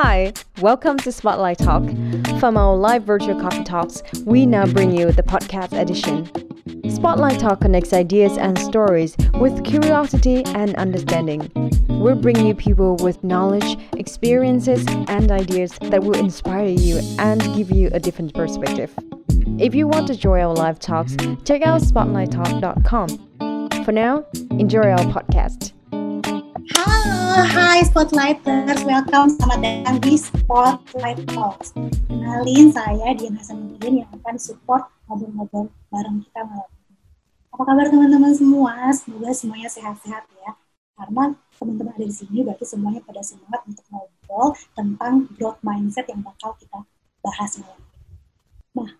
Hi, welcome to Spotlight Talk. From our live virtual coffee talks, we now bring you the podcast edition. Spotlight Talk connects ideas and stories with curiosity and understanding. We'll bring you people with knowledge, experiences, and ideas that will inspire you and give you a different perspective. If you want to join our live talks, check out SpotlightTalk.com. For now, enjoy our podcast. Halo, hai Spotlighters, welcome, selamat datang di Spotlight Talks. Kenalin, saya Dian Hasanuddin yang akan support ngobrol-ngobrol bareng kita malam ini. Apa kabar teman-teman semua? Semoga semuanya sehat-sehat ya. Karena teman-teman ada di sini, berarti semuanya pada semangat untuk ngobrol tentang growth mindset yang bakal kita bahas malam ini. Nah,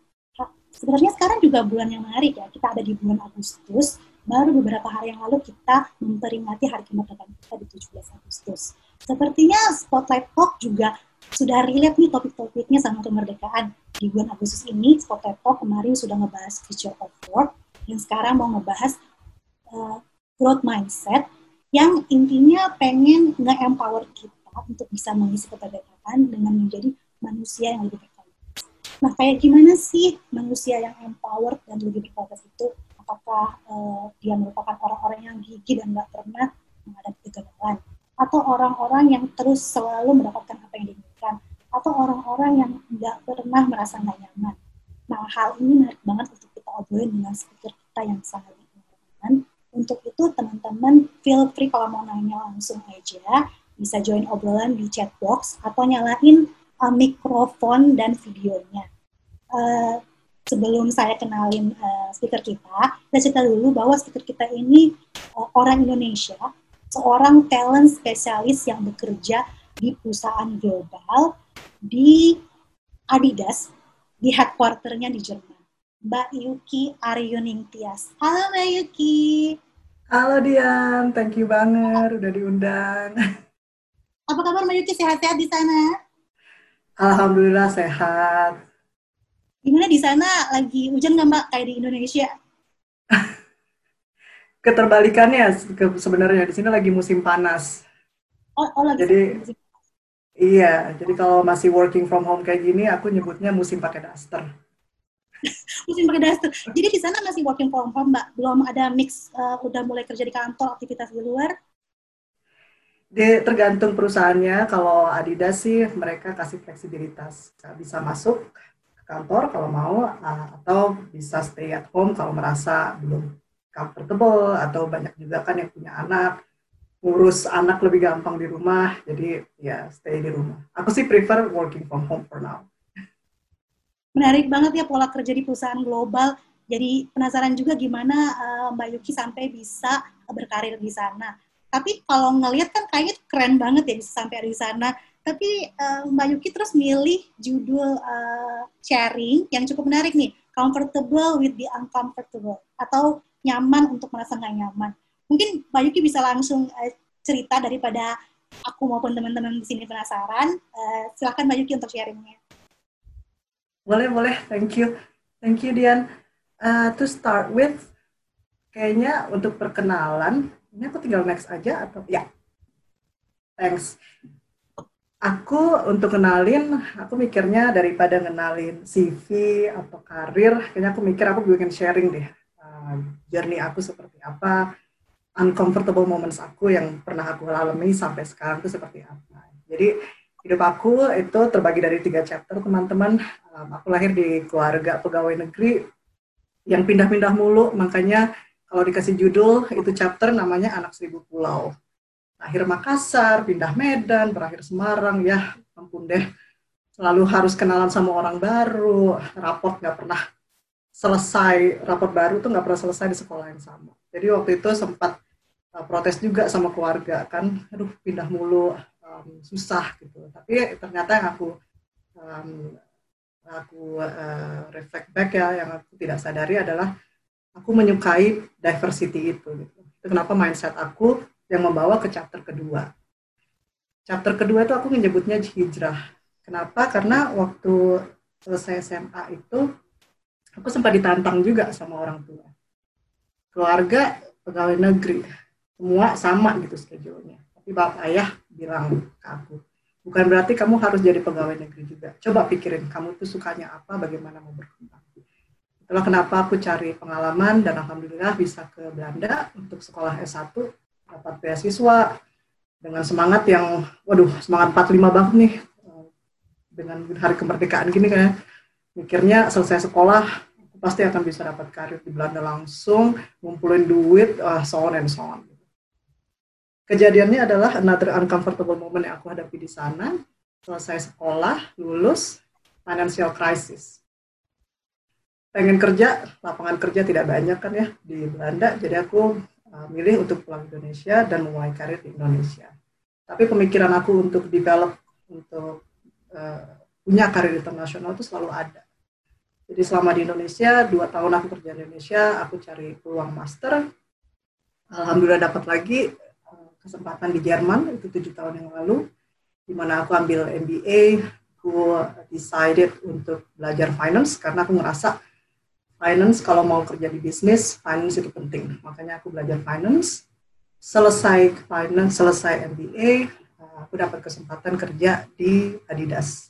sebenarnya sekarang juga bulan yang menarik ya. Kita ada di bulan Agustus. Baru beberapa hari yang lalu kita memperingati hari kemerdekaan kita di 17 Agustus. Sepertinya Spotlight Talk juga sudah relate nih topik-topiknya sama kemerdekaan. Di bulan Agustus ini, Spotlight Talk kemarin sudah ngebahas future of work, dan sekarang mau ngebahas growth mindset, yang intinya pengen nge-empower kita untuk bisa mengisi kemerdekaan dengan menjadi manusia yang lebih berkualitas. Nah, kayak gimana sih manusia yang empowered dan lebih berkualitas itu? Apakah dia merupakan orang-orang yang gigih dan nggak pernah menghadapi kegagalan, atau orang-orang yang terus selalu mendapatkan apa yang diinginkan, atau orang-orang yang nggak pernah merasa nggak nyaman. Nah, hal ini menarik banget untuk kita obrolin dengan speaker kita yang sangat berpengalaman. Untuk itu, teman-teman feel free kalau mau nanya langsung aja, bisa join obrolan di chat box atau nyalain mikrofon dan videonya. Sebelum saya kenalin speaker kita, saya cerita dulu bahwa speaker kita ini orang Indonesia, seorang talent spesialis yang bekerja di perusahaan global di Adidas, di headquarternya di Jerman. Mbak Yuki Aryuningtias. Halo Mbak Yuki. Halo Dian, thank you banget udah diundang. Apa kabar Mbak Yuki, sehat-sehat di sana? Alhamdulillah sehat. Gimana di sana, lagi hujan nggak Mbak, kayak di Indonesia? Keterbalikannya sebenarnya, di sini lagi musim panas. Oh lagi musim panas. Iya, jadi kalau masih working from home kayak gini, aku nyebutnya musim pakai daster. Musim pakai daster. Jadi di sana masih working from home Mbak, belum ada mix, udah mulai kerja di kantor, aktivitas di luar? Tergantung perusahaannya, kalau Adidas sih mereka kasih fleksibilitas, bisa masuk kantor kalau mau, atau bisa stay at home kalau merasa belum comfortable, atau banyak juga kan yang punya anak, ngurus anak lebih gampang di rumah, jadi ya stay di rumah. Aku sih prefer working from home for now. Menarik banget ya pola kerja di perusahaan global, jadi penasaran juga gimana Mbak Yuki sampai bisa berkarir di sana. Tapi kalau ngelihat kan kayaknya keren banget ya bisa sampai di sana. Tapi Mbak Yuki terus milih judul sharing yang cukup menarik nih, comfortable with the uncomfortable, atau nyaman untuk merasa nggak nyaman. Mungkin Mbak Yuki bisa langsung cerita daripada aku maupun teman-teman di sini penasaran. Silakan Mbak Yuki untuk sharingnya. Boleh, thank you Dian. To start with, kayaknya untuk perkenalan ini aku tinggal next aja atau ya, thanks. Aku untuk kenalin, aku mikirnya daripada ngenalin CV atau karir, kayaknya aku mikir aku pengen sharing deh journey aku seperti apa, uncomfortable moments aku yang pernah aku alami sampai sekarang itu seperti apa. Jadi hidup aku itu terbagi dari 3 chapter teman-teman. Aku lahir di keluarga pegawai negeri yang pindah-pindah mulu, makanya kalau dikasih judul itu chapter namanya Anak 1000 Pulau. Lahir Makassar, pindah Medan, berakhir Semarang, ya ampun deh. Selalu harus kenalan sama orang baru, raport nggak pernah selesai, raport baru tuh nggak pernah selesai di sekolah yang sama. Jadi waktu itu sempat protes juga sama keluarga kan, aduh pindah mulu, susah gitu. Tapi ternyata yang aku reflect back ya, yang aku tidak sadari adalah aku menyukai diversity itu gitu. Itu kenapa mindset aku yang membawa ke chapter kedua. Chapter kedua itu aku menyebutnya hijrah. Kenapa? Karena waktu selesai SMA itu, aku sempat ditantang juga sama orang tua. Keluarga, pegawai negeri, semua sama gitu schedule-nya. Tapi bapak ayah bilang ke aku, "Bu, Bukan berarti kamu harus jadi pegawai negeri juga. Coba pikirin, kamu tuh sukanya apa, bagaimana mau berkembang. Itulah kenapa aku cari pengalaman dan alhamdulillah bisa ke Belanda untuk sekolah S1, dapat beasiswa dengan semangat yang, waduh, semangat 45 banget nih. Dengan hari kemerdekaan gini kan, mikirnya selesai sekolah, pasti akan bisa dapat karir di Belanda langsung, ngumpulin duit, so on and so on. Kejadiannya adalah another uncomfortable moment yang aku hadapi di sana. Selesai sekolah, lulus, financial crisis. Pengen kerja, lapangan kerja tidak banyak kan ya di Belanda, jadi aku milih untuk pulang ke Indonesia dan memulai karir di Indonesia. Tapi pemikiran aku untuk develop, untuk punya karir internasional itu selalu ada. Jadi selama di Indonesia, 2 tahun aku kerja di Indonesia, aku cari peluang master. Alhamdulillah dapat lagi kesempatan di Jerman, itu 7 tahun yang lalu, di mana aku ambil MBA, aku decided untuk belajar finance, karena aku ngerasa finance kalau mau kerja di bisnis, finance itu penting. Makanya aku belajar finance, selesai MBA, aku dapat kesempatan kerja di Adidas.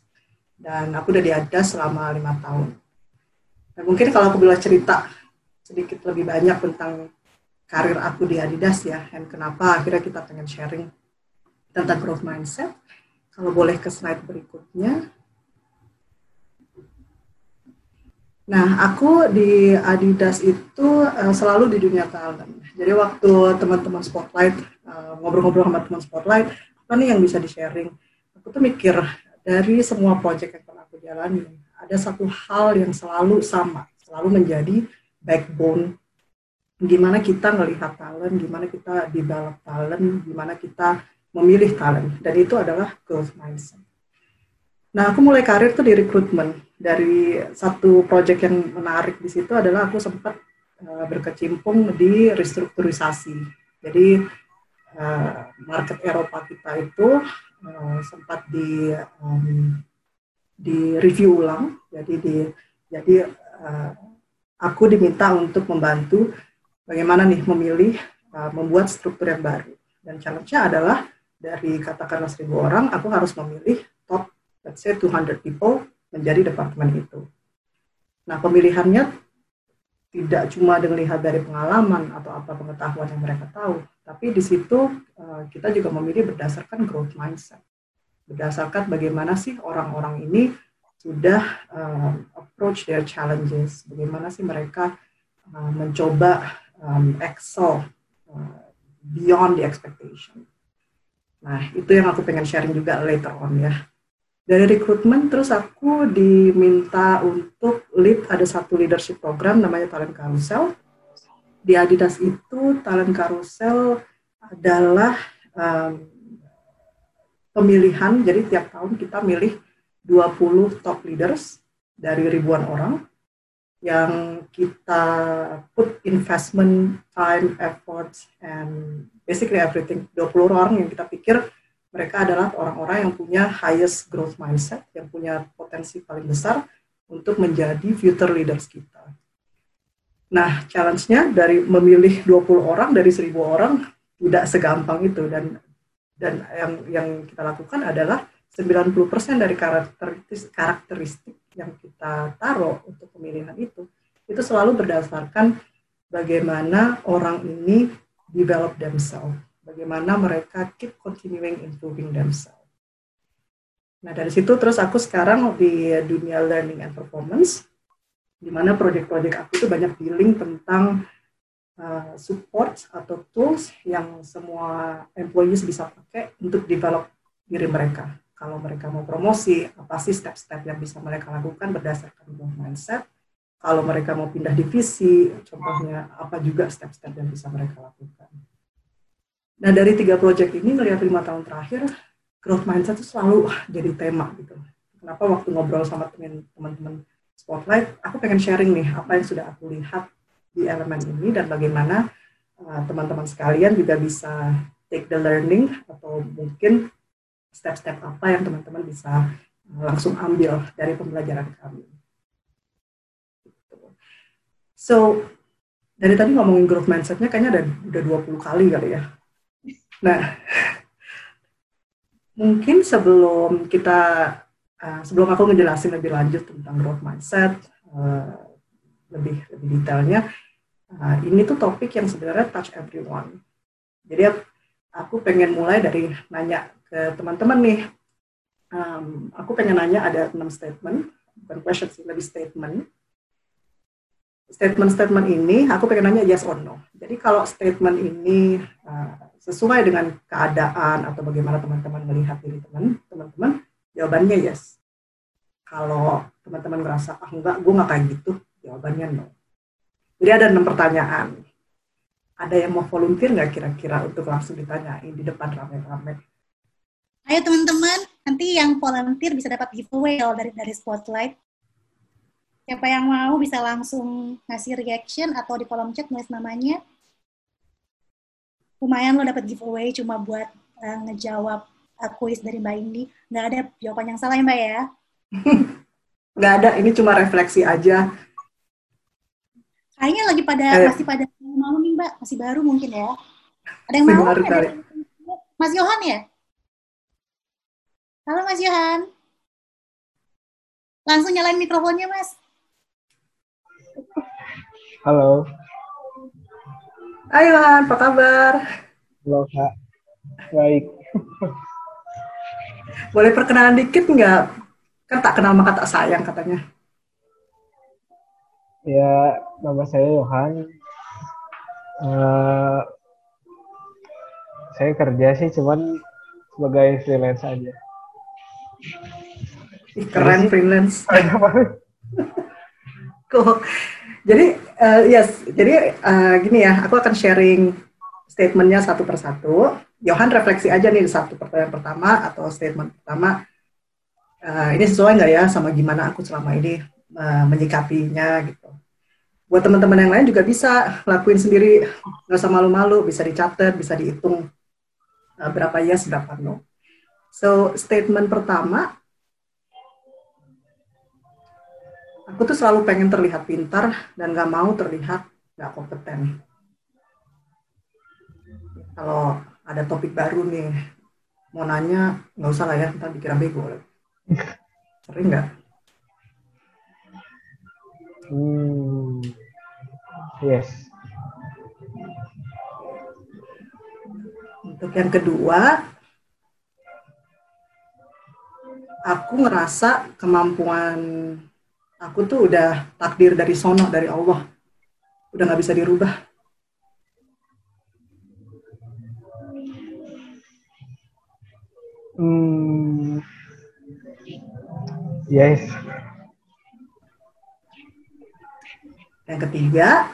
Dan aku udah di Adidas selama 5 tahun. Nah, mungkin kalau aku boleh cerita sedikit lebih banyak tentang karir aku di Adidas ya, dan kenapa akhirnya kita pengen sharing tentang growth mindset. Kalau boleh ke slide berikutnya. Nah, aku di Adidas itu selalu di dunia talent. Jadi waktu teman-teman Spotlight, ngobrol-ngobrol sama teman Spotlight, apa nih yang bisa di-sharing? Aku tuh mikir, dari semua project yang pernah aku jalani, ada satu hal yang selalu sama, selalu menjadi backbone. Gimana kita melihat talent, gimana kita develop talent, gimana kita memilih talent. Dan itu adalah growth mindset. Nah, aku mulai karir tuh di recruitment. Dari satu project yang menarik di situ adalah aku sempat berkecimpung di restrukturisasi. Jadi, market Eropa kita itu sempat di review ulang, jadi aku diminta untuk membantu bagaimana nih memilih, membuat struktur yang baru. Dan challenge-nya adalah dari katakanlah 1.000 orang, aku harus memilih top, let's say 200 people menjadi departemen itu. Nah, pemilihannya tidak cuma dengan lihat dari pengalaman atau apa pengetahuan yang mereka tahu, tapi di situ kita juga memilih berdasarkan growth mindset. Berdasarkan bagaimana sih orang-orang ini sudah approach their challenges, bagaimana sih mereka mencoba excel beyond the expectation. Nah, itu yang aku pengen sharing juga later on ya. Dari recruitment, terus aku diminta untuk lead, ada satu leadership program namanya Talent Carousel. Di Adidas itu, Talent Carousel adalah pemilihan, jadi tiap tahun kita milih 20 top leaders dari ribuan orang yang kita put investment, time, effort, and basically everything. 20 orang yang kita pikir mereka adalah orang-orang yang punya highest growth mindset, yang punya potensi paling besar untuk menjadi future leaders kita. Nah, challenge-nya dari memilih 20 orang dari 1.000 orang tidak segampang itu, dan yang kita lakukan adalah 90% dari karakteristik yang kita taruh untuk pemilihan itu selalu berdasarkan bagaimana orang ini develop themselves, bagaimana mereka keep continuing improving themselves. Nah, dari situ terus aku sekarang di dunia learning and performance, di mana proyek-proyek aku itu banyak dealing tentang support atau tools yang semua employees bisa pakai untuk develop diri mereka. Kalau mereka mau promosi, apa sih step-step yang bisa mereka lakukan berdasarkan growth mindset? Kalau mereka mau pindah divisi, contohnya apa juga step-step yang bisa mereka lakukan? Nah, dari 3 project ini, ngelihat 5 tahun terakhir, growth mindset itu selalu jadi tema gitu. Kenapa waktu ngobrol sama teman-teman Spotlight, aku pengen sharing nih apa yang sudah aku lihat di elemen ini dan bagaimana teman-teman sekalian juga bisa take the learning atau mungkin step-step apa yang teman-teman bisa langsung ambil dari pembelajaran kami. So, dari tadi ngomongin growth mindset-nya kayaknya udah 20 kali ya. Nah, Mungkin sebelum aku ngejelasin lebih lanjut tentang growth mindset lebih detailnya, ini tuh topik yang sebenarnya touch everyone. Jadi aku pengen mulai dari nanya ke teman-teman nih. Aku pengen nanya ada 6 statement, bukan question sih, lebih statement. Statement-statement ini aku pengen nanya yes or no. Jadi kalau statement ini sesuai dengan keadaan atau bagaimana teman-teman melihat diri teman-teman, jawabannya yes. Kalau teman-teman ngerasa, enggak, gue nggak kayak gitu, jawabannya no. Jadi ada 6 pertanyaan. Ada yang mau volunteer nggak kira-kira untuk langsung ditanyain di depan rame-rame? Ayo teman-teman, nanti yang volunteer bisa dapat giveaway dari Spotlight. Siapa yang mau bisa langsung ngasih reaction atau di kolom chat nulis namanya. Lumayan lo dapat giveaway cuma buat ngejawab kuis dari Mbak Indi. Nggak ada jawaban yang salah ya Mbak ya? Nggak ada, ini cuma refleksi aja. Kayaknya lagi masih pada mau nih Mbak, masih baru mungkin ya. Ada yang mau? Ada. Mas Yohan ya? Halo Mas Yohan. Langsung nyalain mikrofonnya Mas. Halo. Hai Lan, apa kabar? Halo Kak, baik. Boleh perkenalan dikit nggak? Kan tak kenal maka tak sayang katanya. Ya, nama saya Yohan. Saya kerja sih, cuman sebagai freelance aja. Keren freelance. Cool. Jadi gini ya, aku akan sharing statementnya satu persatu. Yohan refleksi aja nih satu pertanyaan pertama atau statement pertama. Ini sesuai nggak ya sama gimana aku selama ini menyikapinya gitu. Buat teman-teman yang lain juga bisa lakuin sendiri, nggak usah malu-malu, bisa dicatat, bisa dihitung berapa yes, berapa no. So statement pertama. Aku tuh selalu pengen terlihat pintar dan gak mau terlihat gak kompeten. Kalau ada topik baru nih, mau nanya, gak usah lah ya, ntar dikira bego. Sering gak? Yes. Untuk yang kedua, aku ngerasa kemampuan aku tuh udah takdir dari sono, dari Allah. Udah gak bisa dirubah. Yes. Yang ketiga,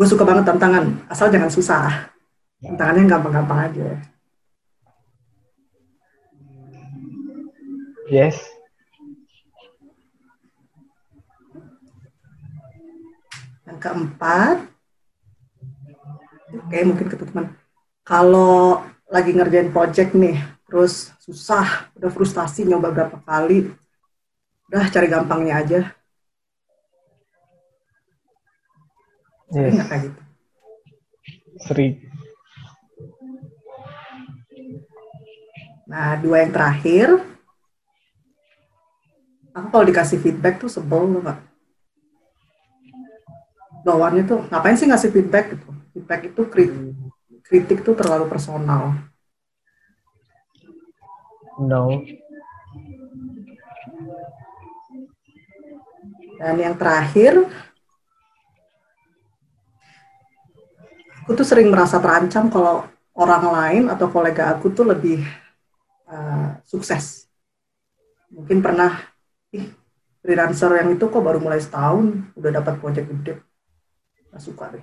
gue suka banget tantangan. Asal jangan susah. Tantangannya gampang-gampang aja. Yes. Keempat, oke, mungkin ke teman. Kalau lagi ngerjain project nih, terus susah, udah frustasi nyoba berapa kali, udah cari gampangnya aja. Yes. Nggak kayak gitu. Sering. Nah, 2 yang terakhir, aku kalau dikasih feedback tuh sebel nggak? Lawannya tuh, ngapain sih ngasih feedback gitu? Feedback itu kritik tuh terlalu personal. No. Dan yang terakhir, aku tuh sering merasa terancam kalau orang lain atau kolega aku tuh lebih sukses. Mungkin pernah, freelancer yang itu kok baru mulai setahun, udah dapat project gede. Nggak suka deh.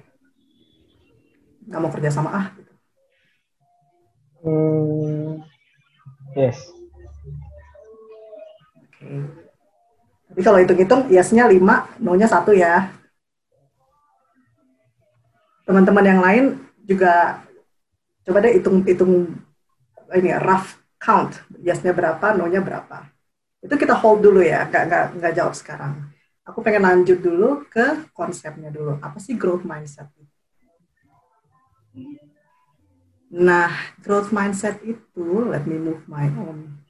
Nggak mau kerja sama ah. Gitu. Yes. Okay. Tapi kalau hitung-hitung, yes-nya 5, no-nya 1 ya. Teman-teman yang lain juga coba deh hitung-hitung ini rough count. Yes-nya berapa, no-nya berapa. Itu kita hold dulu ya, nggak jawab sekarang. Aku pengen lanjut dulu ke konsepnya dulu. Apa sih growth mindset? Nah, growth mindset itu, let me move my own.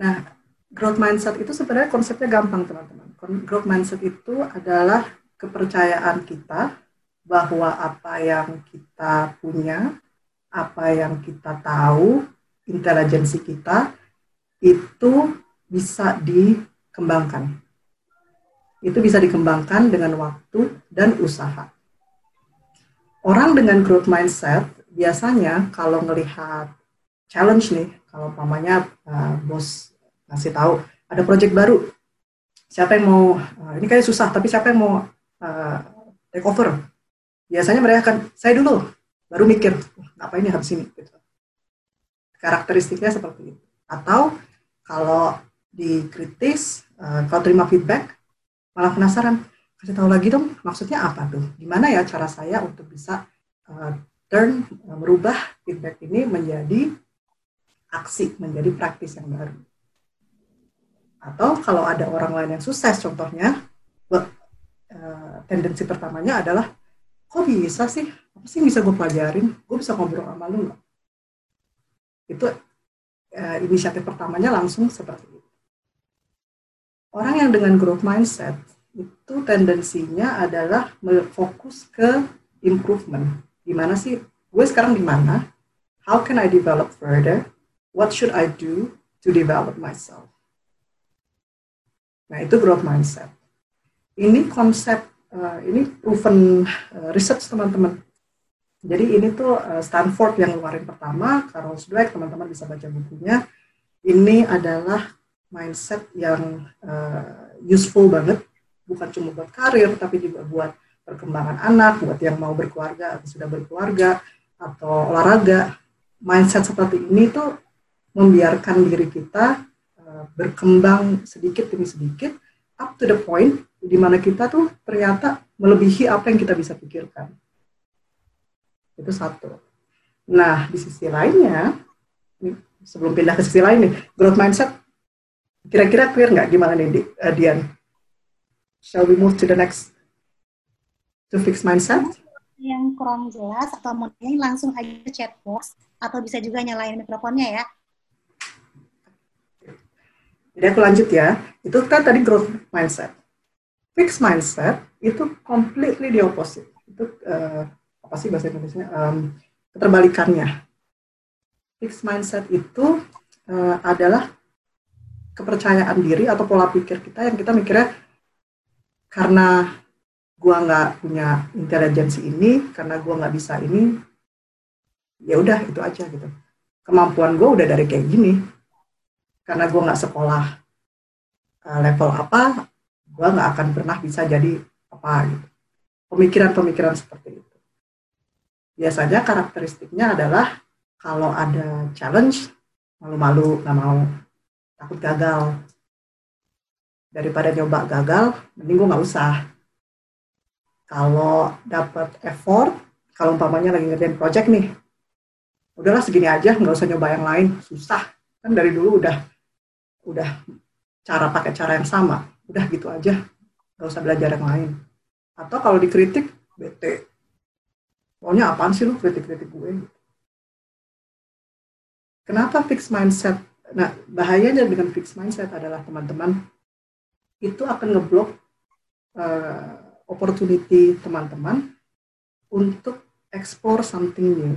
Nah, growth mindset itu sebenarnya konsepnya gampang, teman-teman. Growth mindset itu adalah kepercayaan kita bahwa apa yang kita punya, apa yang kita tahu, intelijensi kita, itu bisa dikembangkan. Itu bisa dikembangkan dengan waktu dan usaha. Orang dengan growth mindset biasanya kalau ngelihat challenge nih, kalau umpamanya bos ngasih tahu ada project baru, siapa yang mau, ini kayak susah, tapi siapa yang mau take over? Biasanya mereka akan, saya dulu, baru mikir, apa ini harus ini. Gitu. Karakteristiknya seperti itu. Atau kalau dikritis, kalau terima feedback, malah penasaran. Kasih tahu lagi dong, maksudnya apa tuh? Gimana ya cara saya untuk bisa merubah feedback ini menjadi aksi, menjadi praktis yang baru. Atau kalau ada orang lain yang sukses, contohnya, tendensi pertamanya adalah, kok bisa sih? Apa sih yang bisa gue pelajarin? Gue bisa ngobrol sama lu nggak? Itu inisiatif pertamanya langsung seperti itu. Orang yang dengan growth mindset, itu tendensinya adalah fokus ke improvement. Gimana sih? Gue sekarang di mana? How can I develop further? What should I do to develop myself? Nah, itu growth mindset. Ini konsep, ini proven research, teman-teman. Jadi ini tuh Stanford yang ngeluarin pertama, Carol Dweck, teman-teman bisa baca bukunya. Ini adalah mindset yang useful banget. Bukan cuma buat karir, tapi juga buat perkembangan anak, buat yang mau berkeluarga atau sudah berkeluarga, atau olahraga. Mindset seperti ini tuh membiarkan diri kita berkembang sedikit demi sedikit, up to the point, di mana kita tuh ternyata melebihi apa yang kita bisa pikirkan. Itu satu. Nah, di sisi lainnya, sebelum pindah ke sisi lain nih, growth mindset, kira-kira clear nggak gimana nih, Dian? Shall we move to the next, to fix mindset? Yang kurang jelas atau mau nanya langsung aja chat box, atau bisa juga nyalain mikrofonnya ya. Jadi aku lanjut ya, itu kan tadi growth mindset. Fix mindset itu completely the opposite. Itu, apa sih bahasa Indonesia-nya? Keterbalikannya. Fix mindset itu adalah kepercayaan diri atau pola pikir kita yang kita mikirnya, karena gue nggak punya intelijensi ini, karena gue nggak bisa ini, ya udah itu aja gitu. Kemampuan gue udah dari kayak gini, karena gue nggak sekolah level apa, gue nggak akan pernah bisa jadi apa gitu. Pemikiran-pemikiran seperti itu. Biasanya karakteristiknya adalah kalau ada challenge, malu-malu, nggak mau, takut gagal. Daripada nyoba gagal, mending gue nggak usah. Kalau dapat effort, kalau umpamanya lagi ngerjain project nih, udahlah segini aja, nggak usah nyoba yang lain, susah. Kan dari dulu udah cara pakai cara yang sama, udah gitu aja, nggak usah belajar yang lain. Atau kalau dikritik, bete. Pokoknya apaan sih lu kritik-kritik gue? Kenapa fixed mindset? Nah, bahayanya dengan fixed mindset adalah teman-teman, itu akan ngeblok opportunity teman-teman untuk explore something new.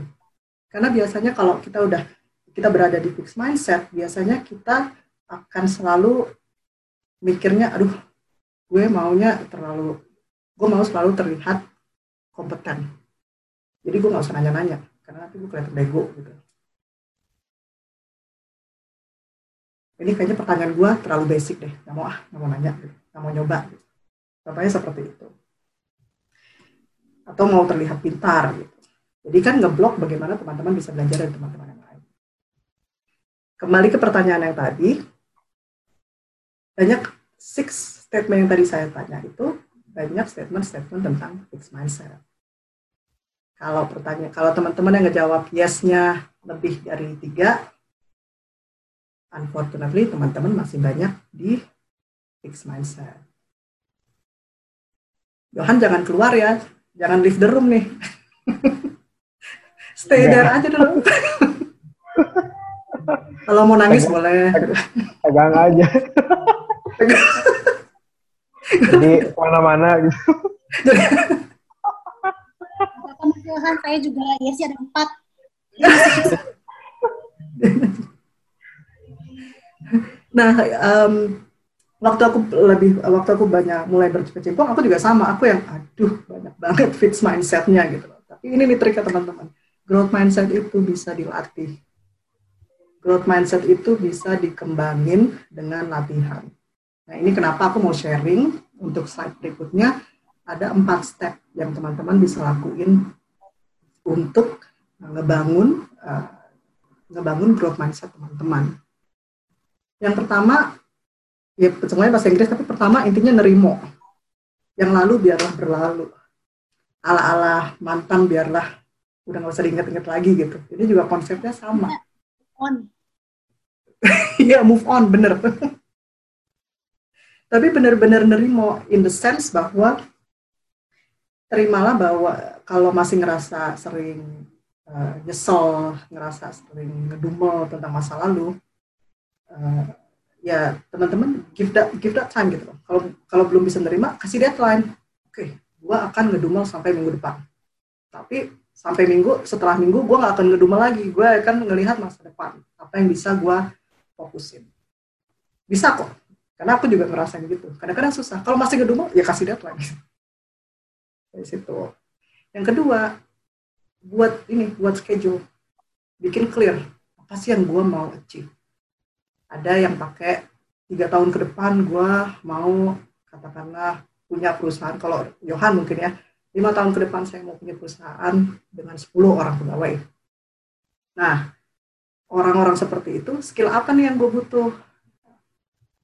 Karena biasanya kalau kita berada di fixed mindset, biasanya kita akan selalu mikirnya, aduh, gue mau selalu terlihat kompeten. Jadi gue nggak usah nanya-nanya, karena nanti gue kelihatan bego gitu. Ini kayaknya pertanyaan gue terlalu basic deh, nggak mau nanya, nggak mau nyoba. Contohnya seperti itu. Atau mau terlihat pintar gitu. Jadi kan ngeblok bagaimana teman-teman bisa belajar dari teman-teman yang lain. Kembali ke pertanyaan yang tadi, banyak six statement yang tadi saya tanya itu, banyak statement-statement tentang fixed mindset. Kalau teman-teman yang ngejawab yes-nya lebih dari 3, unfortunately, teman-teman masih banyak di fixed mindset. Johan, jangan keluar ya. Jangan leave the room nih. Stay there aja dulu. Kalau mau nangis boleh. Pegang aja. Jadi mana-mana gitu. Keluhan saya juga ya sih ada 4. Nah, waktu aku banyak mulai berkecimpung, aku juga sama, aku yang aduh banyak banget fixed mindset-nya gitu loh. Tapi ini nih triknya teman-teman. Growth mindset itu bisa dilatih. Growth mindset itu bisa dikembangin dengan latihan. Nah, ini kenapa aku mau sharing untuk slide berikutnya. Ada 4 step yang teman-teman bisa lakuin untuk ngebangun growth mindset teman-teman. Yang pertama, ya semuanya bahasa Inggris, tapi pertama intinya nerimo. Yang lalu biarlah berlalu. Ala-ala mantan biarlah, udah nggak usah diingat-ingat lagi gitu. Ini juga konsepnya sama. Iya, move on, bener. Tapi bener-bener nerimo in the sense bahwa terimalah bahwa kalau masih ngerasa sering nyesel, ngerasa sering ngedumel tentang masa lalu, ya teman-teman give that time gitu. Kalau belum bisa nerima, kasih deadline. Oke, gua akan ngedumel sampai minggu depan. Tapi sampai setelah minggu gua nggak akan ngedumel lagi. Gua akan ngelihat masa depan, apa yang bisa gua fokusin. Bisa kok. Karena aku juga ngerasain gitu. Kadang-kadang susah. Kalau masih ngedumel, ya kasih deadline. Dari situ. Yang kedua, buat schedule, bikin clear apa sih yang gue mau achieve. Ada yang pakai 3 tahun ke depan gue mau katakanlah punya perusahaan. Kalau Johan mungkin ya 5 tahun ke depan saya mau punya perusahaan dengan 10 orang pegawai. Nah, orang-orang seperti itu skill apa nih yang gue butuh?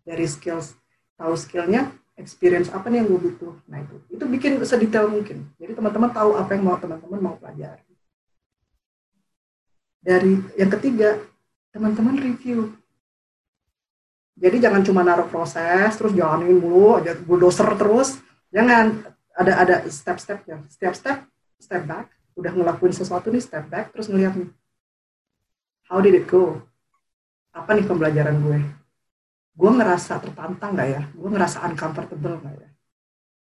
Dari skills, tahu skillnya, experience apa nih yang gue butuh. Nah itu bikin sedetail mungkin. Jadi teman-teman tahu apa yang mau teman-teman mau pelajari. Dari yang ketiga, teman-teman review. Jadi jangan cuma naruh proses, terus jalanin mulu, aja bulldozer terus. Jangan, ada step-stepnya. Setiap step back. Udah ngelakuin sesuatu nih, step back, terus ngeliat nih. How did it go? Apa nih pembelajaran gue? Gue ngerasa tertantang nggak ya? Gue ngerasa uncomfortable nggak ya?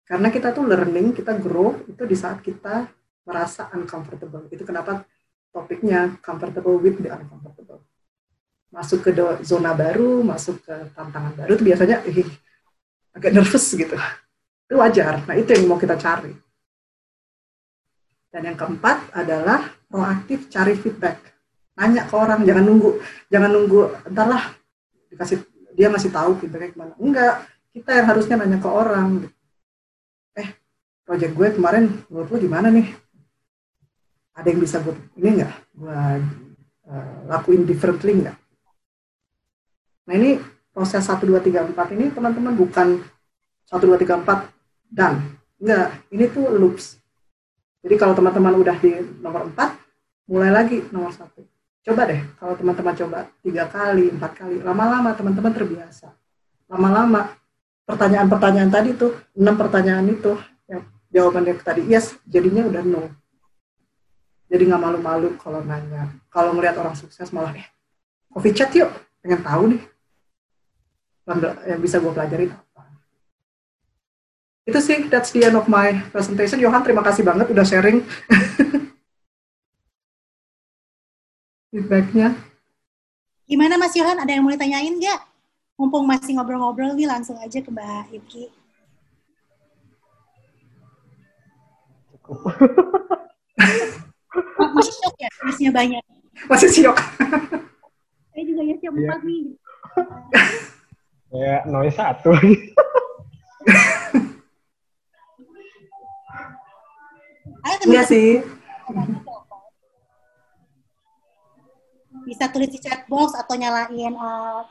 Karena kita tuh learning, kita grow, itu di saat kita merasa uncomfortable. Itu kenapa topiknya comfortable with the uncomfortable. Masuk ke zona baru, masuk ke tantangan baru, itu biasanya agak nervous gitu. Itu wajar, nah itu yang mau kita cari. Dan yang keempat adalah proaktif cari feedback. Nanya ke orang, jangan nunggu, entarlah dikasih dia masih tahu feedbacknya kemana. Enggak, kita yang harusnya nanya ke orang. Project gue kemarin menurut lo gimana nih? Ada yang bisa gue ini enggak? Gue lakuin differently enggak? Nah ini proses 1, 2, 3, 4 ini teman-teman bukan 1, 2, 3, 4 done. Enggak, ini tuh loops. Jadi kalau teman-teman udah di nomor 4, mulai lagi nomor 1. Coba deh, kalau teman-teman coba 3 kali, 4 kali, lama-lama teman-teman terbiasa. Lama-lama, pertanyaan-pertanyaan tadi tuh, 6 pertanyaan itu, yang jawabannya tadi yes, jadinya udah no. Jadi nggak malu-malu kalau nanya. Kalau ngelihat orang sukses malah, coffee chat yuk, pengen tahu nih. Yang bisa gue pelajarin apa. Itu sih, that's the end of my presentation. Johan, terima kasih banget udah sharing. Feedbacknya. Gimana Mas Johan, ada yang mau ditanyain nggak? Mumpung masih ngobrol-ngobrol nih, langsung aja ke Mbak Yuki. Cukup. Masih syok ya? Masihnya banyak. Masih syok. Saya juga ya siap 4 nih. Ya, noise 1. Iya sih. Bisa tulis di chat box atau nyalain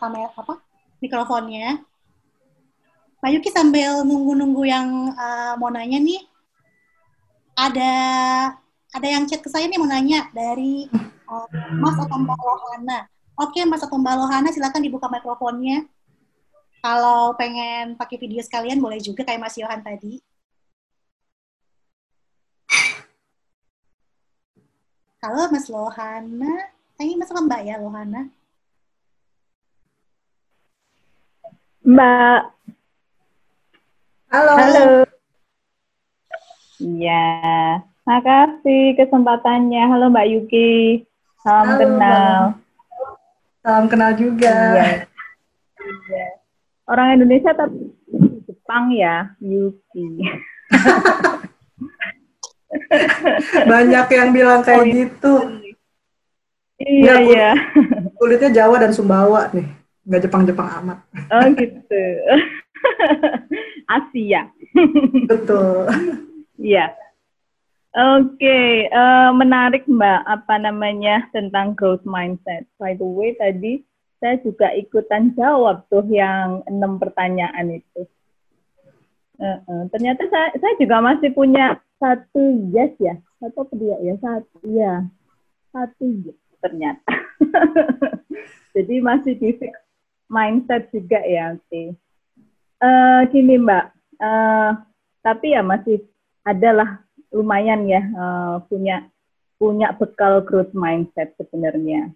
kamera mikrofonnya. Pak Yuki sambil nunggu-nunggu yang mau nanya nih, ada yang chat ke saya nih mau nanya dari Mas atau Mbak Lohana. Oke, Mas atau Mbak Lohana silakan dibuka mikrofonnya. Kalau pengen pakai video sekalian boleh juga kayak Mas Johan tadi. Halo Mas Lohana. Ini masuk ke Mbak ya, Lohana. Mbak. Halo. Halo. Iya. Makasih kesempatannya. Halo Mbak Yuki. Salam kenal. Salam kenal juga. Iya. Orang Indonesia tapi Jepang ya, Yuki. Banyak yang bilang kayak gitu. Iya, iya. Kulitnya Jawa dan Sumbawa nih. Nggak Jepang-Jepang amat. Oh gitu. Asia. Betul. Iya. Oke, menarik Mbak, apa namanya, tentang growth mindset. By the way, tadi saya juga ikutan jawab tuh yang 6 pertanyaan itu. Ternyata saya juga masih punya satu yes ya, satu apa dua ya, satu yes ternyata. Jadi masih di fix mindset juga ya, oke. Gini Mbak, tapi ya masih adalah lumayan ya punya bekal growth mindset sebenarnya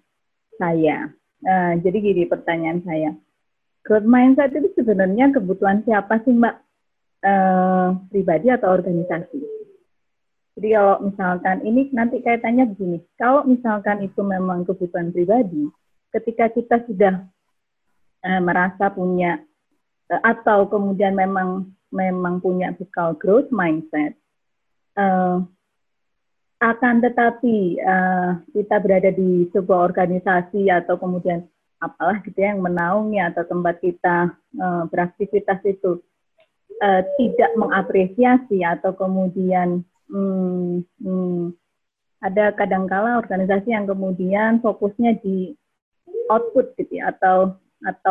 saya. Jadi gini pertanyaan saya, growth mindset itu sebenarnya kebutuhan siapa sih Mbak? Pribadi atau organisasi. Jadi kalau misalkan ini nanti kaitannya begini, kalau misalkan itu memang kebutuhan pribadi, ketika kita sudah merasa punya atau kemudian memang punya bekal growth mindset, akan tetapi kita berada di sebuah organisasi atau kemudian apalah gitu yang menaungi atau tempat kita beraktivitas itu tidak mengapresiasi atau kemudian ada kadangkala organisasi yang kemudian fokusnya di output gitu ya, atau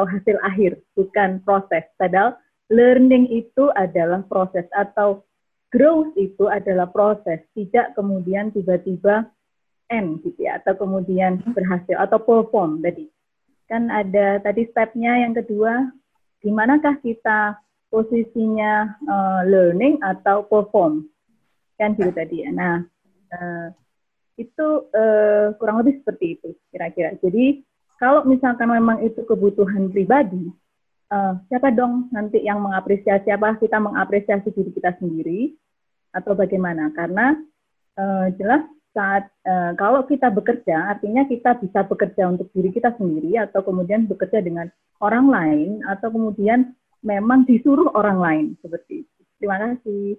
hasil akhir bukan proses. Padahal learning itu adalah proses atau growth itu adalah proses, tidak kemudian tiba-tiba end gitu ya, atau kemudian berhasil atau perform. Tadi kan ada tadi stepnya yang kedua, dimanakah kita posisinya learning atau perform kan gitu tadi ya. Nah itu kurang lebih seperti itu kira-kira. Jadi kalau misalkan memang itu kebutuhan pribadi, siapa dong nanti yang mengapresiasi, apa kita mengapresiasi diri kita sendiri atau bagaimana? Karena jelas saat kalau kita bekerja artinya kita bisa bekerja untuk diri kita sendiri atau kemudian bekerja dengan orang lain atau kemudian memang disuruh orang lain seperti itu. Terima kasih.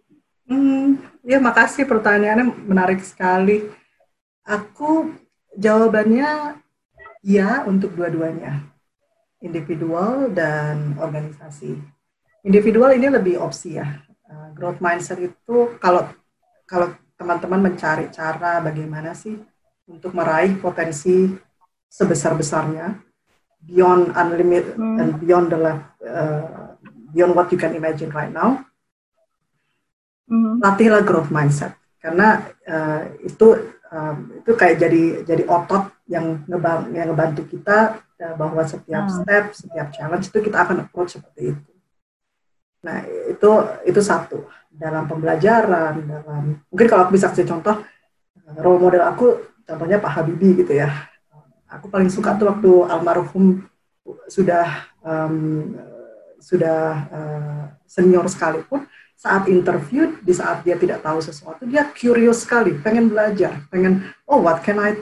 Ya, makasih, pertanyaannya menarik sekali. Aku jawabannya ya untuk dua-duanya, individual dan organisasi. Individual ini lebih opsi ya. Growth mindset itu kalau teman-teman mencari cara bagaimana sih untuk meraih potensi sebesar-besarnya, beyond unlimited and beyond the beyond what you can imagine right now. Latihlah growth mindset karena itu kayak jadi otot yang ngebantu kita bahwa setiap step, setiap challenge itu kita akan approach seperti itu. Nah, itu satu dalam pembelajaran, dalam mungkin kalau aku bisa kasih contoh role model aku contohnya Pak Habibie gitu ya. Aku paling suka tuh waktu almarhum sudah senior sekalipun, saat interview, di saat dia tidak tahu sesuatu, dia curious sekali, pengen belajar, pengen what can I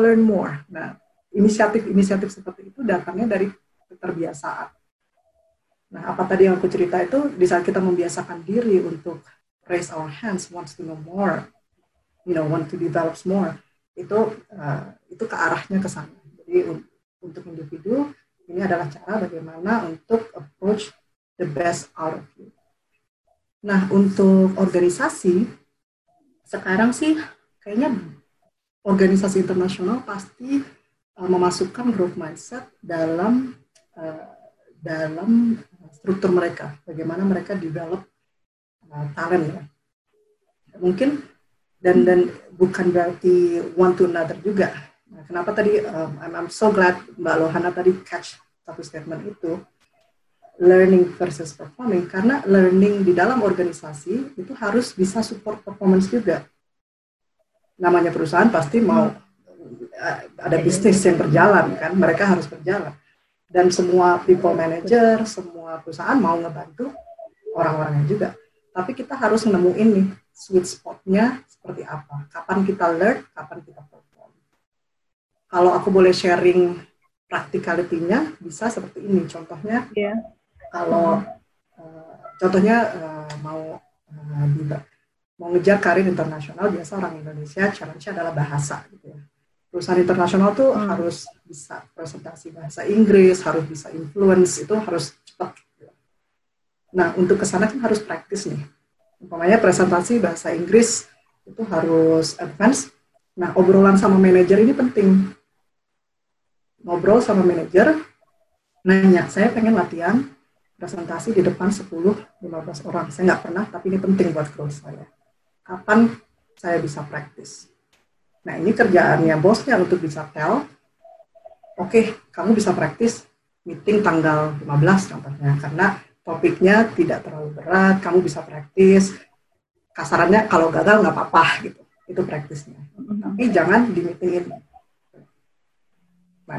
learn more. Nah, inisiatif seperti itu datangnya dari keterbiasaan. Nah, apa tadi yang aku cerita itu di saat kita membiasakan diri untuk raise our hands, wants to know more, want to develop more. Itu ke arahnya ke sana. Jadi untuk individu ini adalah cara bagaimana untuk approach the best out of you. Nah, untuk organisasi sekarang sih kayaknya organisasi internasional pasti memasukkan growth mindset dalam struktur mereka, bagaimana mereka develop talent ya. Mungkin dan bukan berarti one to another juga. Nah, kenapa tadi I'm so glad Mbak Lohana tadi catch satu statement itu, learning versus performing, karena learning di dalam organisasi itu harus bisa support performance juga. namanya perusahaan pasti mau ada bisnis yang berjalan kan, mereka harus berjalan. Dan semua people manager, semua perusahaan mau ngebantu orang-orangnya juga. Tapi kita harus nemuin nih sweet spot-nya seperti apa. Kapan kita learn, kapan kita perform. Kalau aku boleh sharing practicality-nya, bisa seperti ini. Contohnya, kalau mau ngejar karir internasional, biasa orang Indonesia challenge-nya adalah bahasa gitu ya. Perusahaan internasional tuh harus bisa presentasi bahasa Inggris, harus bisa influence, itu harus cepat. Nah, untuk kesana kan harus praktis nih. Umpamanya presentasi bahasa Inggris itu harus advance. Nah, obrolan sama manajer ini penting. Ngobrol sama manajer, nanya, saya pengen latihan presentasi di depan 10-15 orang. Saya nggak pernah, tapi ini penting buat growth saya. Kapan saya bisa praktis? Nah, ini kerjaannya bosnya untuk bisa tell, oke, kamu bisa praktis meeting tanggal 15 contohnya, karena topiknya tidak terlalu berat, kamu bisa praktis, kasarannya kalau gagal nggak apa-apa, gitu. Itu praktisnya. Tapi jangan di meetingin. Nah,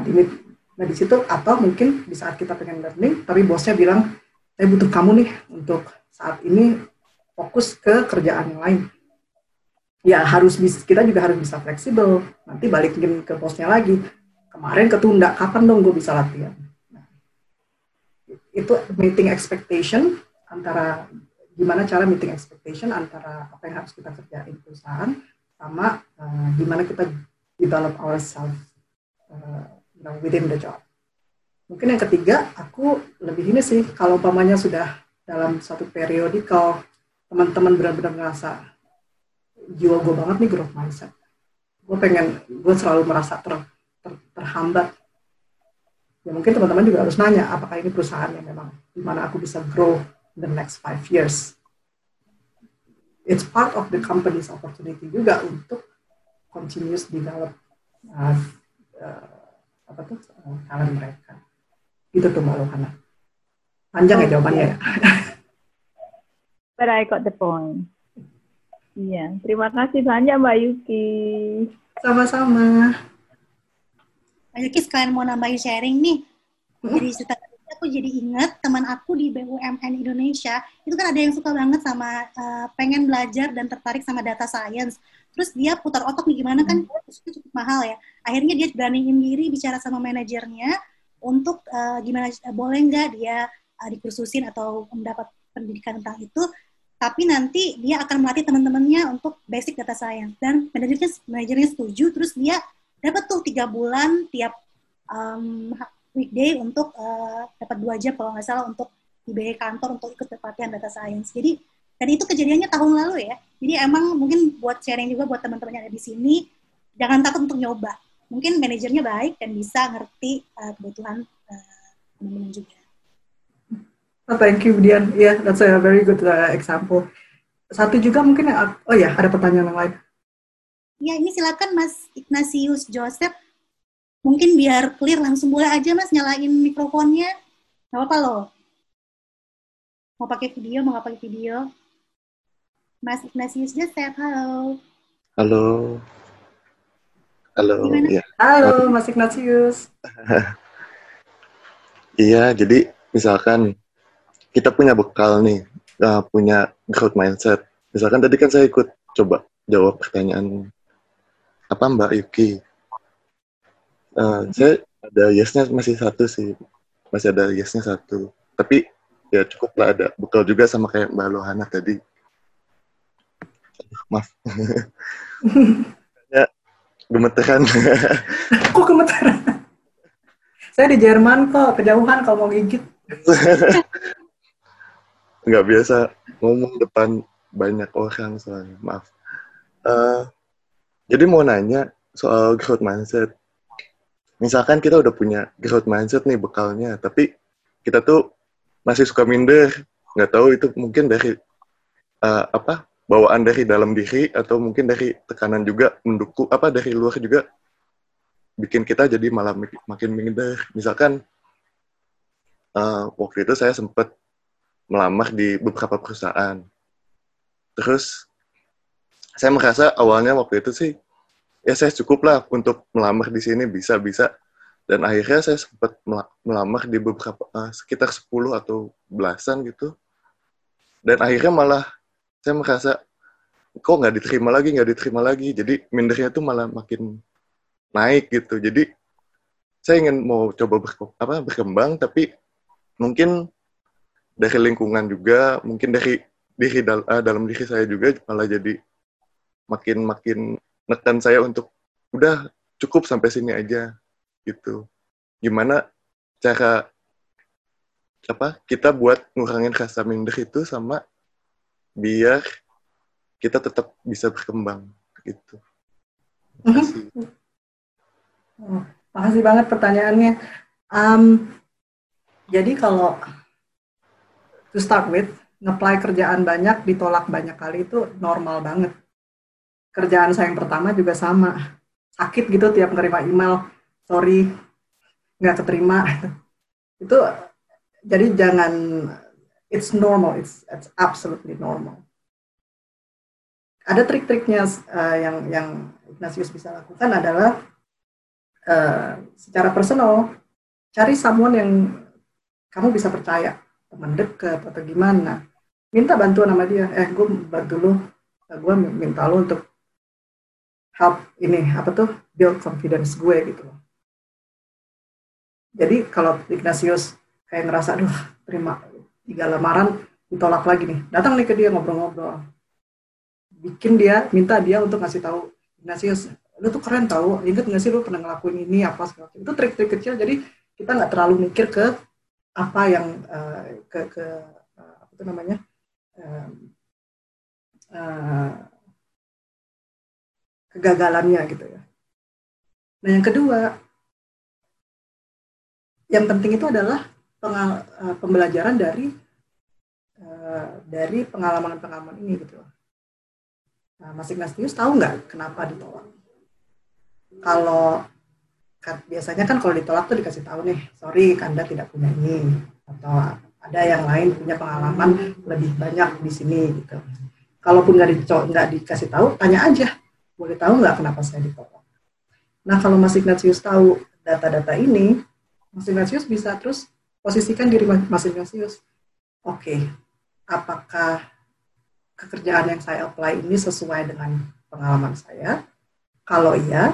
di situ, atau mungkin di saat kita pengen learning, tapi bosnya bilang, saya butuh kamu nih untuk saat ini fokus ke kerjaan yang lain. Ya harus kita juga harus bisa fleksibel. Nanti balikin ke bosnya lagi. Kemarin ketunda, kapan dong gue bisa latihan? Nah, itu meeting expectation antara gimana cara meeting expectation antara apa yang harus kita kerjain perusahaan sama gimana kita develop ourselves within the job. Mungkin yang ketiga, aku lebih ini sih kalau umpamanya sudah dalam satu periodikal teman-teman benar-benar ngerasa jiwa gue banget nih growth mindset. Gue selalu merasa terhambat. Ya mungkin teman-teman juga harus nanya, apakah ini perusahaan yang memang dimana aku bisa grow in the next 5 years. It's part of the company's opportunity juga untuk continuous develop talent mereka. Gitu tuh Mbak Lohana. Panjang ya jawabannya ya. But I got the point. Iya, terima kasih banyak Mbak Yuki. Sama-sama. Mbak Yuki sekalian mau nambahin sharing nih. Jadi aku jadi ingat teman aku di BUMN Indonesia, itu kan ada yang suka banget sama pengen belajar dan tertarik sama data science. Terus dia putar otak nih gimana kan, itu cukup mahal ya. Akhirnya dia beraniin diri bicara sama manajernya untuk gimana boleh nggak dia dikursusin atau mendapat pendidikan tentang itu. Tapi nanti dia akan melatih teman-temannya untuk basic data science. Dan manajernya setuju, terus dia dapat tuh 3 bulan tiap weekday untuk dapat 2 jam kalau nggak salah untuk di BE kantor untuk ikut pelatihan data science. Jadi, dan itu kejadiannya tahun lalu ya. Jadi emang mungkin buat sharing juga buat teman-teman yang ada di sini, jangan takut untuk nyoba. Mungkin manajernya baik dan bisa ngerti kebutuhan teman-teman juga. Oh, thank you, Dian. Yeah, that's a very good example. Satu juga mungkin, ada pertanyaan yang lain. Ya, ini silakan Mas Ignatius Joseph. Mungkin biar clear langsung boleh aja Mas nyalain mikrofonnya. Gak apa-apa loh. Mau pakai video, mau gak pakai video. Mas Ignatius Joseph, halo. Halo. Halo. Ya. Halo, Mas Ignatius. Iya, jadi misalkan kita punya bekal nih, punya growth mindset. Misalkan tadi kan saya ikut coba jawab pertanyaan apa Mbak Yuki. Saya ada yes-nya masih 1 sih, masih ada yes-nya 1. Tapi ya cukuplah ada bekal juga sama kayak Mbak Lohana tadi. Maaf. Ya, gemeteran. Kok gemeteran? Saya di Jerman kok, kejauhan kalau mau gigit. Nggak biasa ngomong depan banyak orang soalnya, maaf. Jadi mau nanya soal growth mindset. Misalkan kita udah punya growth mindset nih bekalnya, tapi kita tuh masih suka minder. Nggak tahu itu mungkin dari bawaan dari dalam diri atau mungkin dari tekanan juga mendukung dari luar juga bikin kita jadi malah makin minder. Misalkan waktu itu saya sempat melamar di beberapa perusahaan. Terus, saya merasa awalnya waktu itu sih ya saya cukup lah untuk melamar di sini, bisa-bisa. Dan akhirnya saya sempat melamar di beberapa, sekitar 10 atau belasan gitu. Dan akhirnya malah saya merasa, kok nggak diterima lagi. Jadi mindernya tuh malah makin naik gitu. Jadi saya ingin mau coba berkembang, tapi mungkin dari lingkungan juga, mungkin dari diri dalam diri saya juga malah jadi makin neken saya untuk udah cukup sampai sini aja gitu. Gimana cara kita buat ngurangin rasa minder itu sama biar kita tetap bisa berkembang gitu. Makasih. Oh, makasih banget pertanyaannya. Jadi kalau to start with, nge-apply kerjaan banyak, ditolak banyak kali itu normal banget. Kerjaan saya yang pertama juga sama. Sakit gitu tiap nerima email. Sorry, nggak keterima. Itu, jadi jangan, it's normal, it's absolutely normal. Ada trik-triknya yang Ignatius bisa lakukan adalah secara personal, cari someone yang kamu bisa percaya, teman dekat atau gimana. Minta bantuan sama dia, gue bantu lo, gue minta lo untuk help ini, build confidence gue gitu. Jadi kalau Ignatius kayak ngerasa, aduh terima 3 lamaran, ditolak lagi nih. Datang nih ke dia, ngobrol-ngobrol. Minta dia untuk ngasih tahu, Ignatius, lu tuh keren tau, inget gak sih lu pernah ngelakuin ini, apa segala macam. Itu trik-trik kecil, jadi kita gak terlalu mikir ke apa yang, kegagalannya gitu ya. Nah yang kedua, yang penting itu adalah pembelajaran dari pengalaman-pengalaman ini gitu. Nah, Mas Ignatius tahu nggak kenapa ditolak? Kalau biasanya kan kalau ditolak tuh dikasih tahu nih, sorry Anda tidak punya ini, atau ada yang lain punya pengalaman lebih banyak di sini gitu. Kalaupun nggak dikasih tahu, tanya aja, boleh tahu nggak kenapa saya ditolak? Nah kalau Mas Ignatius tahu data-data ini, Mas Ignatius bisa terus posisikan diri Mas Ignatius. Oke, apakah pekerjaan yang saya apply ini sesuai dengan pengalaman saya? Kalau iya,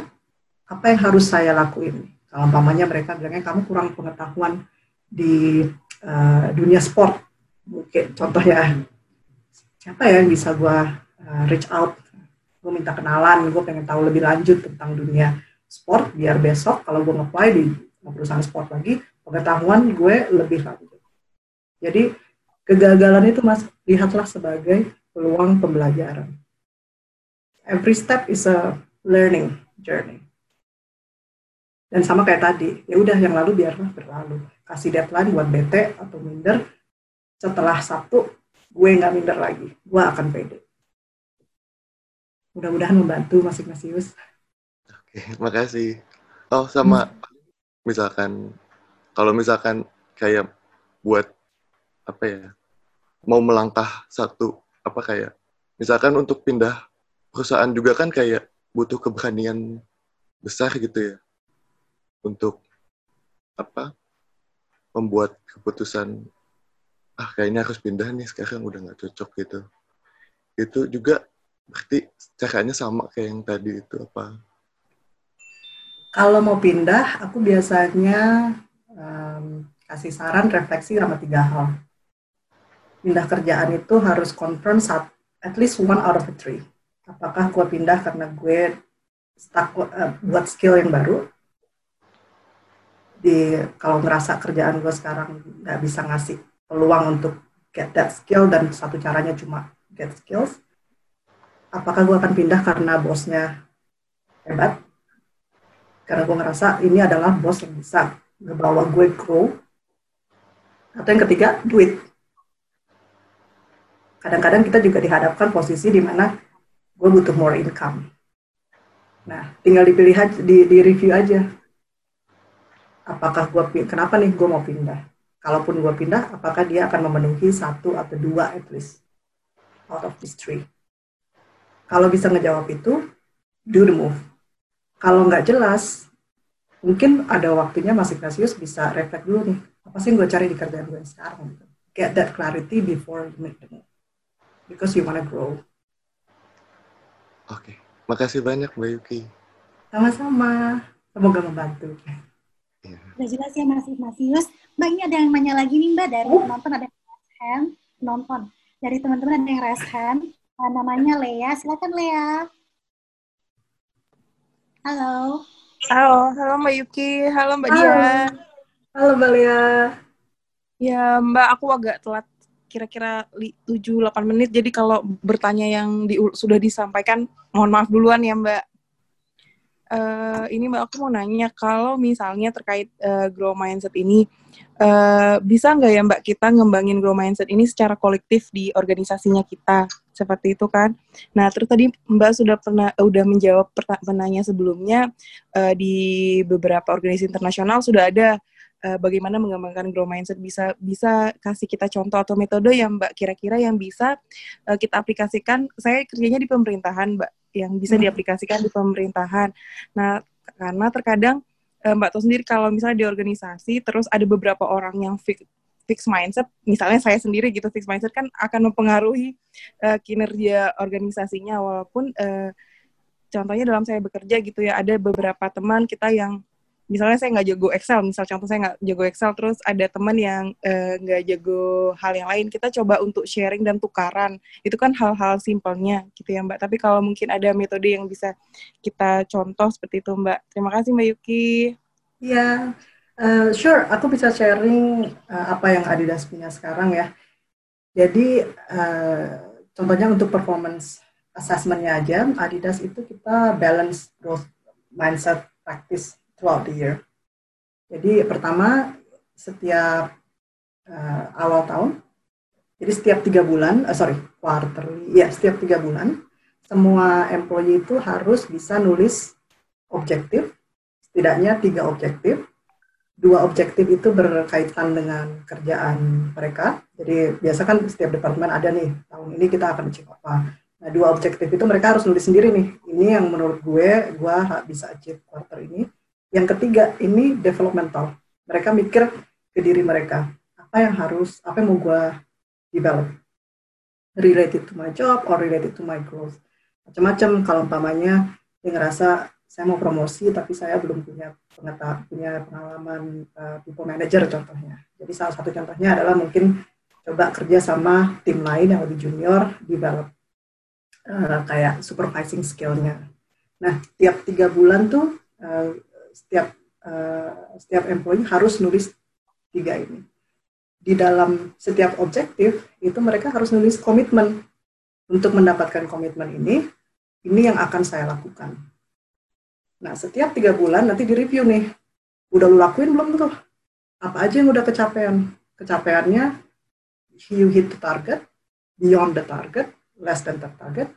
apa yang harus saya lakuin? Kalau umpamanya mereka bilangnya kamu kurang pengetahuan di dunia sport, mungkin contohnya siapa ya yang bisa gue reach out? Gue minta kenalan, gue pengen tahu lebih lanjut tentang dunia sport biar besok kalau gue apply di perusahaan sport lagi, pengetahuan gue lebih lanjut. Jadi kegagalan itu Mas, lihatlah sebagai peluang pembelajaran. Every step is a learning journey. Dan sama kayak tadi, ya udah yang lalu biarlah berlalu. Kasih deadline buat bete atau minder, setelah Sabtu gue nggak minder lagi, gue akan pede. Mudah-mudahan membantu Mas Ignatius. Oke, makasih. Oh sama. Misalkan kayak buat mau melangkah satu misalkan untuk pindah perusahaan juga kan kayak butuh keberanian besar gitu ya untuk membuat keputusan kayaknya harus pindah nih sekarang udah nggak cocok gitu. Itu juga berarti caranya sama kayak yang tadi itu Kalau mau pindah, aku biasanya kasih saran refleksi sama 3 hal. Pindah kerjaan itu harus confirm at least 1 out of 3. Apakah gue pindah karena gue stuck buat skill yang baru? Kalau ngerasa kerjaan gue sekarang nggak bisa ngasih peluang untuk get that skill dan satu caranya cuma get skills. Apakah gue akan pindah karena bosnya hebat? Karena gue ngerasa ini adalah bos yang bisa ngebawa gue grow. Atau yang ketiga, duit. Kadang-kadang kita juga dihadapkan posisi di mana gue butuh more income. Nah, tinggal dipilih aja, di-review aja. Apakah kenapa nih gue mau pindah? Kalaupun gue pindah, apakah dia akan memenuhi 1 atau 2 at least out of these 3? Kalau bisa ngejawab itu, do the move. kalau nggak jelas, mungkin ada waktunya Mas Ignatius bisa reflect dulu nih, apa sih yang gue cari di kerjaan gue sekarang? Gitu. Get that clarity before you make the move. Because you wanna grow. Oke, makasih banyak Mbak Yuki. Sama-sama, semoga membantu. Ya. Udah jelas ya Mas Ignatius. Mbak, ini ada yang nanya lagi nih Mbak, dari penonton ada yang raise hand, penonton. Dari teman-teman ada yang raise hand, namanya Lea, silakan Lea. Halo. Halo, halo Mbak Yuki, halo Mbak Dian. Halo Mbak Lea. Ya Mbak, aku agak telat kira-kira 7-8 menit, jadi kalau bertanya yang sudah disampaikan, mohon maaf duluan ya Mbak. Ini Mbak, aku mau nanya, kalau misalnya terkait grow mindset ini, bisa nggak ya Mbak kita ngembangin grow mindset ini secara kolektif di organisasinya kita? Seperti itu kan. Nah, terus tadi Mbak sudah pernah menjawab penanya sebelumnya di beberapa organisasi internasional sudah ada bagaimana mengembangkan grow mindset, bisa kasih kita contoh atau metode yang Mbak kira-kira yang bisa kita aplikasikan. Saya kerjanya di pemerintahan, Mbak, yang bisa diaplikasikan di pemerintahan. Nah, karena terkadang Mbak tahu sendiri kalau misalnya di organisasi terus ada beberapa orang yang fixed mindset, misalnya saya sendiri gitu, fixed mindset kan akan mempengaruhi kinerja organisasinya, walaupun contohnya dalam saya bekerja gitu ya, ada beberapa teman kita yang, misalnya saya nggak jago Excel, terus ada teman yang nggak jago hal yang lain, kita coba untuk sharing dan tukaran, itu kan hal-hal simpelnya gitu ya Mbak, tapi kalau mungkin ada metode yang bisa kita contoh seperti itu Mbak. Terima kasih Mbak Yuki. Iya. Sure, aku bisa sharing apa yang Adidas punya sekarang ya. Jadi, contohnya untuk performance assessment-nya aja, Adidas itu kita balance growth mindset practice throughout the year. Jadi, pertama, setiap awal tahun, jadi setiap 3 bulan, quarterly, ya setiap 3 bulan, semua employee itu harus bisa nulis objektif, setidaknya 3 objektif, 2 objektif itu berkaitan dengan kerjaan mereka. Jadi biasa kan setiap departemen ada nih, tahun ini kita akan achieve apa. Nah, 2 objektif itu mereka harus nulis sendiri nih. Ini yang menurut gue bisa achieve quarter ini. Yang ketiga, ini developmental. Mereka mikir ke diri mereka. Apa yang mau gue develop? Related to my job or related to my growth. Macam-macam, kalau umpamanya dia ngerasa saya mau promosi tapi saya belum punya pengalaman people manager contohnya. Jadi salah satu contohnya adalah mungkin coba kerja sama tim lain yang lebih junior, develop kayak supervising skill-nya. Nah, tiap 3 bulan tuh setiap employee harus nulis 3 ini. Di dalam setiap objektif itu mereka harus nulis komitmen. Untuk mendapatkan komitmen ini yang akan saya lakukan. Nah, setiap 3 bulan nanti direview nih. Udah lu lakuin belum tuh? Apa aja yang udah kecapean? Kecapeannya, you hit the target, beyond the target, less than the target.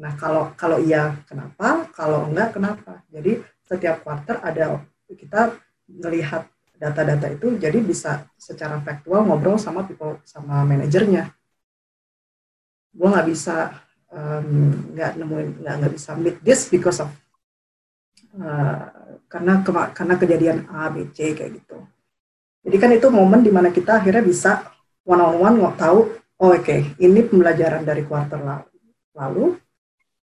Nah, kalau iya, kenapa? Kalau enggak, kenapa? Jadi, setiap quarter ada, kita melihat data-data itu, jadi bisa secara faktual ngobrol sama people, sama manajernya. Gue nggak bisa, nggak bisa meet this because of karena kejadian A, B, C kayak gitu. Jadi kan itu momen dimana kita akhirnya bisa one-on-one tahu, oke, ini pembelajaran dari kuartal lalu.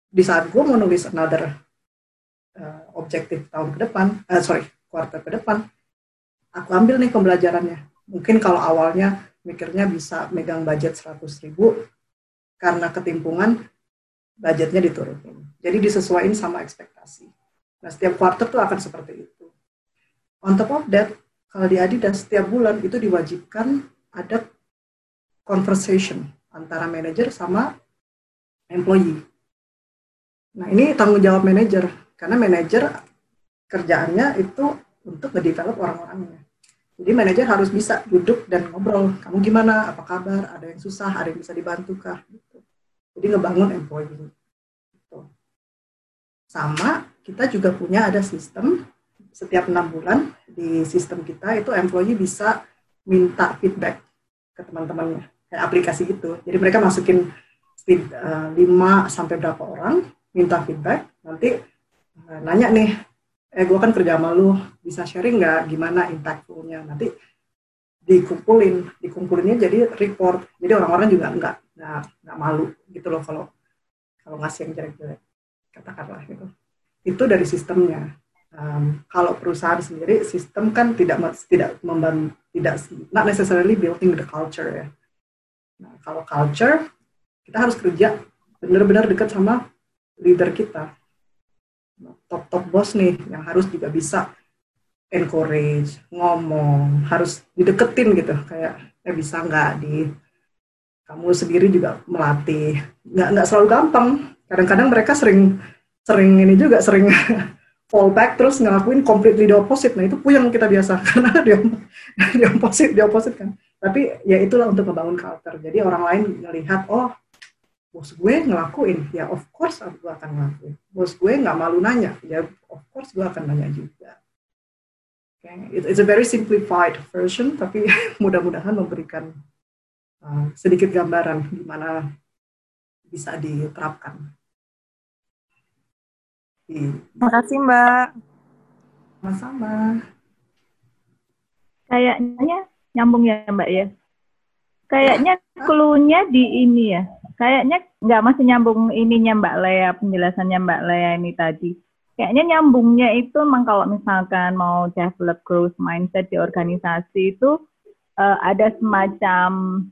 Di saat gue mau nulis another objektif tahun ke depan, kuartal ke depan, aku ambil nih pembelajarannya. Mungkin kalau awalnya mikirnya bisa megang budget 100.000, karena ketimpungan budgetnya diturunin. Jadi disesuaikan sama ekspektasi. Nah, setiap quarter tuh akan seperti itu. On top of that, kalau di Adidas setiap bulan itu diwajibkan ada conversation antara manajer sama employee. Nah, ini tanggung jawab manajer, karena manajer kerjaannya itu untuk ngedevelop orang-orangnya. Jadi manajer harus bisa duduk dan ngobrol, kamu gimana, apa kabar, ada yang susah, ada yang bisa dibantukah. Gitu. Jadi ngebangun employee. Gitu. Sama, kita juga punya ada sistem, setiap 6 bulan di sistem kita itu employee bisa minta feedback ke teman-temannya, kayak aplikasi gitu. Jadi mereka masukin 5 sampai berapa orang, minta feedback, nanti nanya nih, gue kan kerja sama lu, bisa sharing nggak gimana impactful-nya? Nanti dikumpulinnya jadi report. Jadi orang-orang juga nggak malu gitu loh kalau ngasih yang jelek-jelek, katakanlah gitu. Itu dari sistemnya. Kalau perusahaan sendiri, sistem kan tidak not necessarily building the culture ya. Nah, kalau culture, kita harus kerja benar-benar dekat sama leader kita. Top-top bos nih, yang harus juga bisa encourage, ngomong, harus dideketin gitu. Kayak, bisa nggak kamu sendiri juga melatih. Nggak selalu gampang. Kadang-kadang mereka sering ini juga, sering fallback terus ngelakuin completely the opposite. Nah itu puyeng kita biasa karena di opposite kan. Tapi ya itulah untuk membangun culture. Jadi orang lain melihat, oh bos gue ngelakuin, ya of course gue akan ngelakuin. Bos gue nggak malu nanya, ya of course gue akan nanya juga. Okay. It's a very simplified version, tapi mudah-mudahan memberikan sedikit gambaran gimana bisa diterapkan. Terima kasih Mbak. Sama-sama. Kayaknya nyambung ya Mbak ya. Kayaknya cluenya di ini ya. Kayaknya nggak masih nyambung ininya Mbak Lea, penjelasannya Mbak Lea ini tadi. Kayaknya nyambungnya itu memang kalau misalkan mau develop growth mindset di organisasi itu ada semacam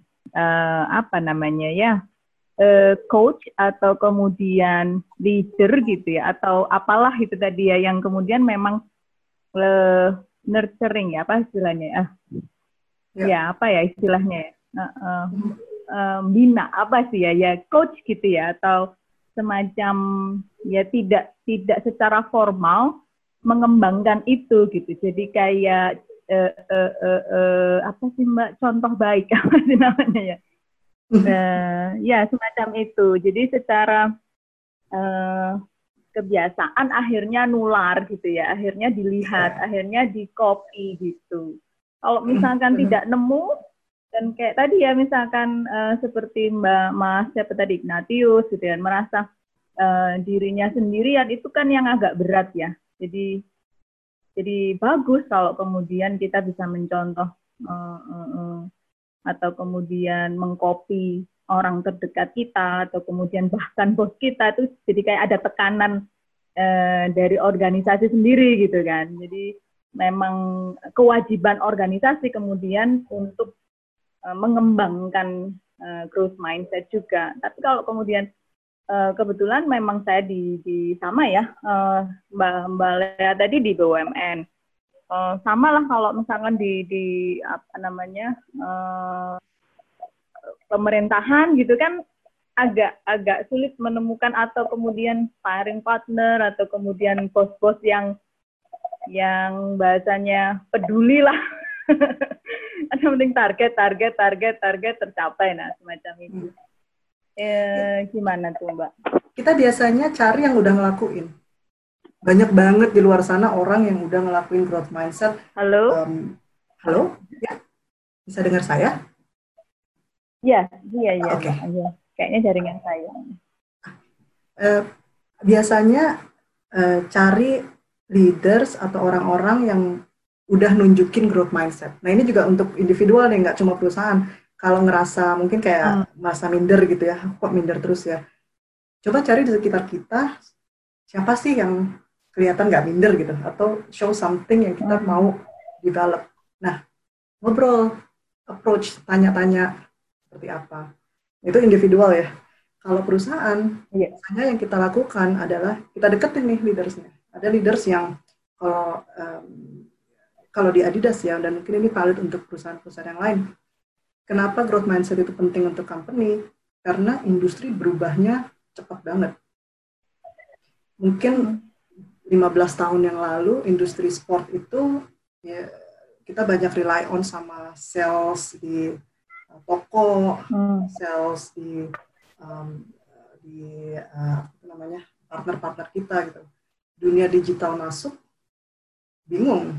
coach atau kemudian leader gitu ya, atau apalah itu tadi ya, yang kemudian memang nurturing ya, apa istilahnya ya, bina apa sih ya coach gitu ya, atau semacam ya tidak secara formal mengembangkan itu gitu, jadi kayak apa sih Mbak, contoh baik apa sih namanya ya. Ya semacam itu. Jadi secara kebiasaan akhirnya nular gitu ya, akhirnya dilihat, akhirnya di copy gitu. Kalau misalkan tidak nemu, dan kayak tadi ya misalkan seperti Mbak Mas siapa tadi Ignatius gitu ya, merasa dirinya sendirian, itu kan yang agak berat ya. Jadi bagus kalau kemudian kita bisa mencontoh atau kemudian mengcopy orang terdekat kita, atau kemudian bahkan bos kita, itu jadi kayak ada tekanan dari organisasi sendiri gitu kan. Jadi memang kewajiban organisasi kemudian untuk mengembangkan growth mindset juga. Tapi kalau kemudian kebetulan memang saya di sama ya, Mbak Lea tadi di BUMN. Sama lah kalau misalkan di apa namanya pemerintahan gitu kan agak sulit menemukan, atau kemudian sparring partner, atau kemudian bos-bos yang bahasanya peduli lah. Ada penting target tercapai, nah semacam itu. Gimana tuh Mbak? Kita biasanya cari yang udah ngelakuin. Banyak banget di luar sana orang yang udah ngelakuin growth mindset. Halo? Halo? Ya? Bisa dengar saya? Iya. Oke. Okay. Kayaknya jaringan saya. Biasanya cari leaders atau orang-orang yang udah nunjukin growth mindset. Nah, ini juga untuk individual nih, nggak cuma perusahaan. Kalau ngerasa mungkin kayak merasa minder gitu ya, kok minder terus ya. Coba cari di sekitar kita, siapa sih yang kelihatan nggak minder gitu, atau show something yang kita mau develop. Nah, ngobrol, approach, tanya-tanya seperti apa. Itu individual ya. Kalau perusahaan, biasanya yang kita lakukan adalah kita deketin nih leadersnya. Ada leaders yang kalau di Adidas ya, dan mungkin ini valid untuk perusahaan-perusahaan yang lain. Kenapa growth mindset itu penting untuk company? Karena industri berubahnya cepat banget. Mungkin 15 tahun yang lalu industri sport itu ya, kita banyak rely on sama sales di toko, sales di partner-partner kita gitu. Dunia digital masuk, bingung.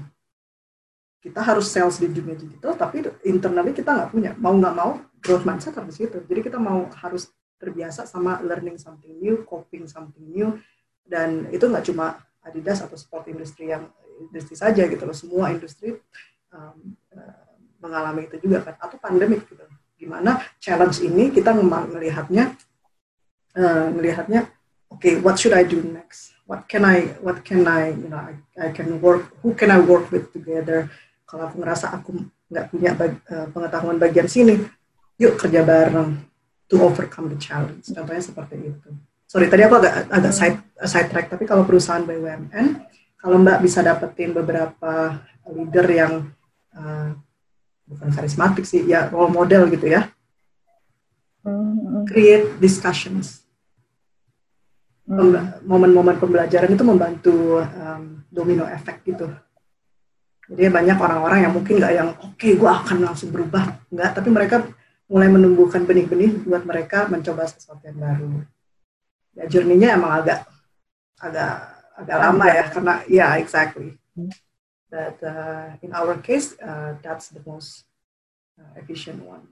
Kita harus sales di dunia digital, tapi internally kita nggak punya. Mau nggak mau growth mindset harus gitu. Jadi kita harus terbiasa sama learning something new, coping something new. Dan itu nggak cuma Adidas atau sport industri saja gitu loh, semua industri mengalami itu juga kan, atau pandemik gitu. Gimana challenge ini kita melihatnya okay, what should I do next? What can I I can work, who can I work with together? Kalau aku ngerasa aku nggak punya pengetahuan bagian sini, yuk kerja bareng to overcome the challenge. Contohnya seperti itu. Sorry, tadi aku agak side track, tapi kalau perusahaan BUMN, kalau Mbak bisa dapetin beberapa leader yang bukan karismatik sih, ya role model gitu ya. Create discussions. Momen-momen pembelajaran itu membantu domino effect gitu. Jadi banyak orang-orang yang mungkin nggak yang okay, gue akan langsung berubah, nggak, tapi mereka mulai menumbuhkan benih-benih buat mereka mencoba sesuatu yang baru. Ya journey-nya emang agak lama ya, karena ya exactly. But in our case, that's the most efficient one.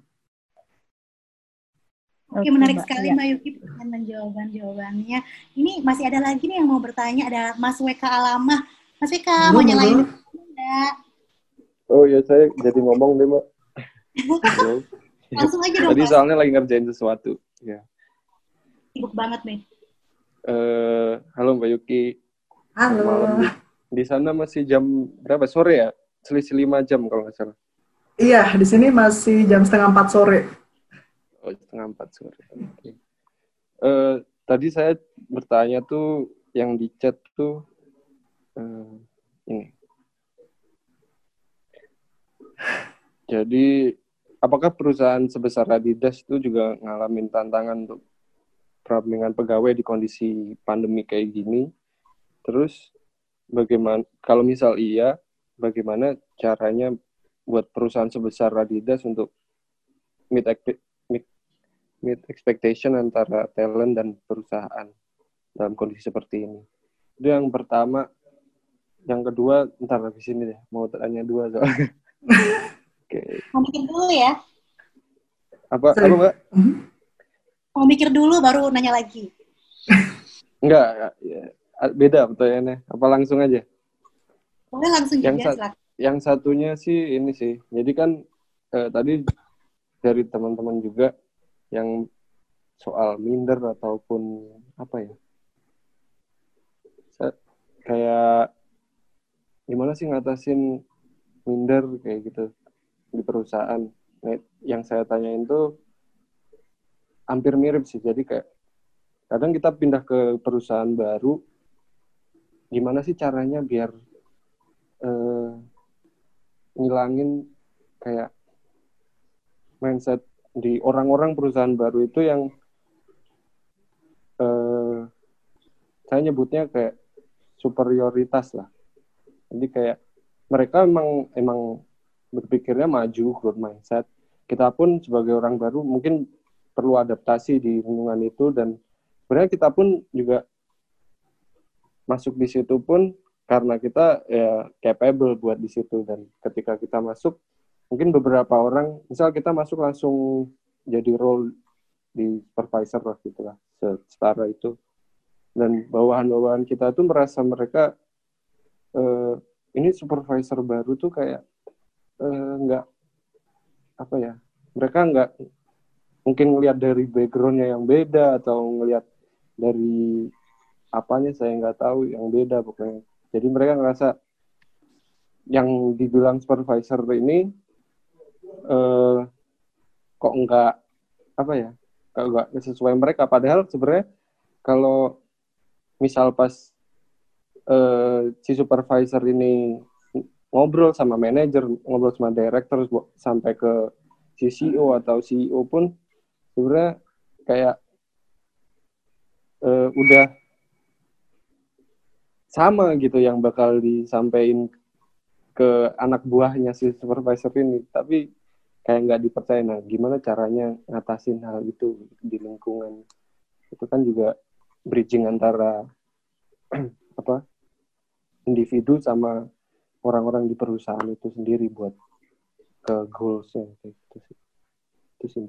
Oke, menarik sekali Mbak Yuki pertanyaan dan jawabannya. Ini masih ada lagi nih yang mau bertanya, ada Mas Weka Alamah. Mas Weka, mau nyalain enggak? Oh ya, saya jadi ngomong deh Mbak. Langsung aja dong. Tadi soalnya lagi ngerjain sesuatu. Ya. Sibuk banget nih. Halo Mbak Yuki. Halo. Malam. Di sana masih jam berapa? Sore ya? Selisih 5 jam kalau nggak salah. Iya, di sini masih jam 3:30 sore. Oh, 3:30 sore. Okay. Tadi saya bertanya tuh yang di chat tuh ini. Jadi apakah perusahaan sebesar Adidas tuh juga ngalamin tantangan untuk perampingan pegawai di kondisi pandemi kayak gini? Terus bagaimana kalau misal iya, bagaimana caranya buat perusahaan sebesar Adidas untuk meet expectation antara talent dan perusahaan dalam kondisi seperti ini? Itu yang pertama. Yang kedua, ntar habis ini deh, mau tanya dua soalnya. Okay. Mau mikir dulu ya. Apa Mbak? Mau mikir dulu baru nanya lagi. Enggak, ya, beda pertanyaannya. Apa langsung aja? Boleh langsung yang juga, silakan. Yang satunya sih ini sih. Jadi kan tadi dari teman-teman juga yang soal minder ataupun apa ya, kayak gimana sih ngatasin minder kayak gitu di perusahaan. Nah, yang saya tanyain tuh hampir mirip sih. Jadi kayak kadang kita pindah ke perusahaan baru, gimana sih caranya biar ngilangin kayak mindset di orang-orang perusahaan baru itu yang saya nyebutnya kayak superioritas lah. Jadi kayak mereka emang berpikirnya maju, growth mindset. Kita pun sebagai orang baru mungkin perlu adaptasi di lingkungan itu, dan sebenarnya kita pun juga masuk di situ pun karena kita ya capable buat di situ. Dan ketika kita masuk, mungkin beberapa orang, misal kita masuk langsung jadi role di supervisor lah gitu lah, setara itu. Dan bawahan-bawahan kita tuh merasa mereka, ini supervisor baru tuh kayak nggak, apa ya, mereka nggak, mungkin ngelihat dari background-nya yang beda, atau ngelihat dari apanya saya nggak tahu, yang beda pokoknya. Jadi mereka ngerasa, yang dibilang supervisor ini, kok enggak apa ya, kalau enggak sesuai mereka. Padahal sebenarnya kalau misal pas si supervisor ini ngobrol sama manajer, ngobrol sama director sampai ke CEO atau CEO pun sebenarnya kayak udah sama gitu yang bakal disampaikan ke anak buahnya si supervisor ini, tapi kayak nggak dipercaya. Nah, gimana caranya ngatasin hal itu di lingkungan? Itu kan juga bridging antara apa individu sama orang-orang di perusahaan itu sendiri buat ke goals-nya. Itu sih.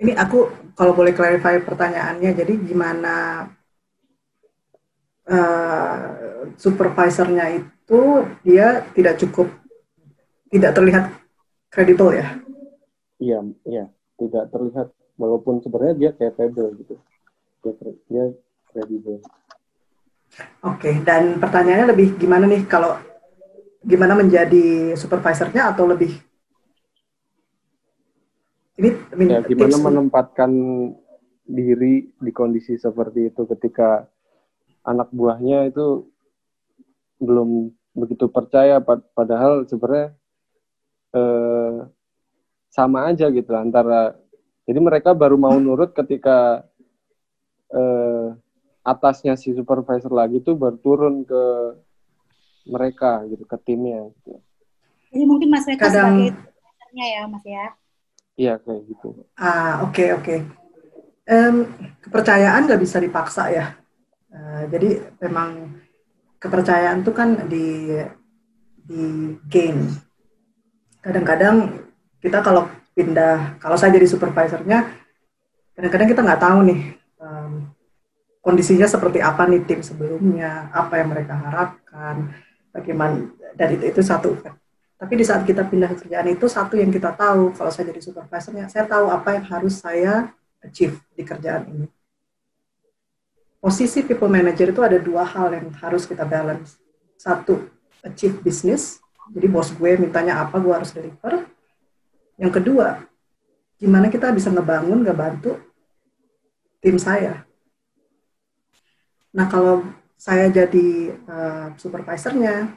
Ini aku kalau boleh clarify pertanyaannya, jadi gimana supervisornya itu dia tidak terlihat kredibel ya? Iya, tidak terlihat, walaupun sebenarnya dia capable gitu, dia kredibel. Oke, dan pertanyaannya lebih gimana nih, kalau gimana menjadi supervisornya atau lebih ini ya, gimana menempatkan diri di kondisi seperti itu ketika anak buahnya itu belum begitu percaya, padahal sebenarnya sama aja gitu antara, jadi mereka baru mau nurut ketika atasnya si supervisor lagi tuh baru turun ke mereka gitu, ke timnya gitu. Jadi mungkin Mas Reka sebagai supervisornya ya Mas ya? Iya kayak gitu. Oke. Kepercayaan nggak bisa dipaksa ya. Jadi memang kepercayaan itu kan di gain. Kadang-kadang kita kalau pindah, kalau saya jadi supervisornya, kadang-kadang kita nggak tahu nih kondisinya seperti apa nih tim sebelumnya, apa yang mereka harapkan, bagaimana, dan itu satu. Tapi di saat kita pindah kerjaan itu satu yang kita tahu, kalau saya jadi supervisornya, saya tahu apa yang harus saya achieve di kerjaan ini. Posisi people manager itu ada dua hal yang harus kita balance. Satu, achieve business. Jadi bos gue mintanya apa, gue harus deliver. Yang kedua, gimana kita bisa ngebangun, ngebantu tim saya. Nah, kalau saya jadi supervisornya,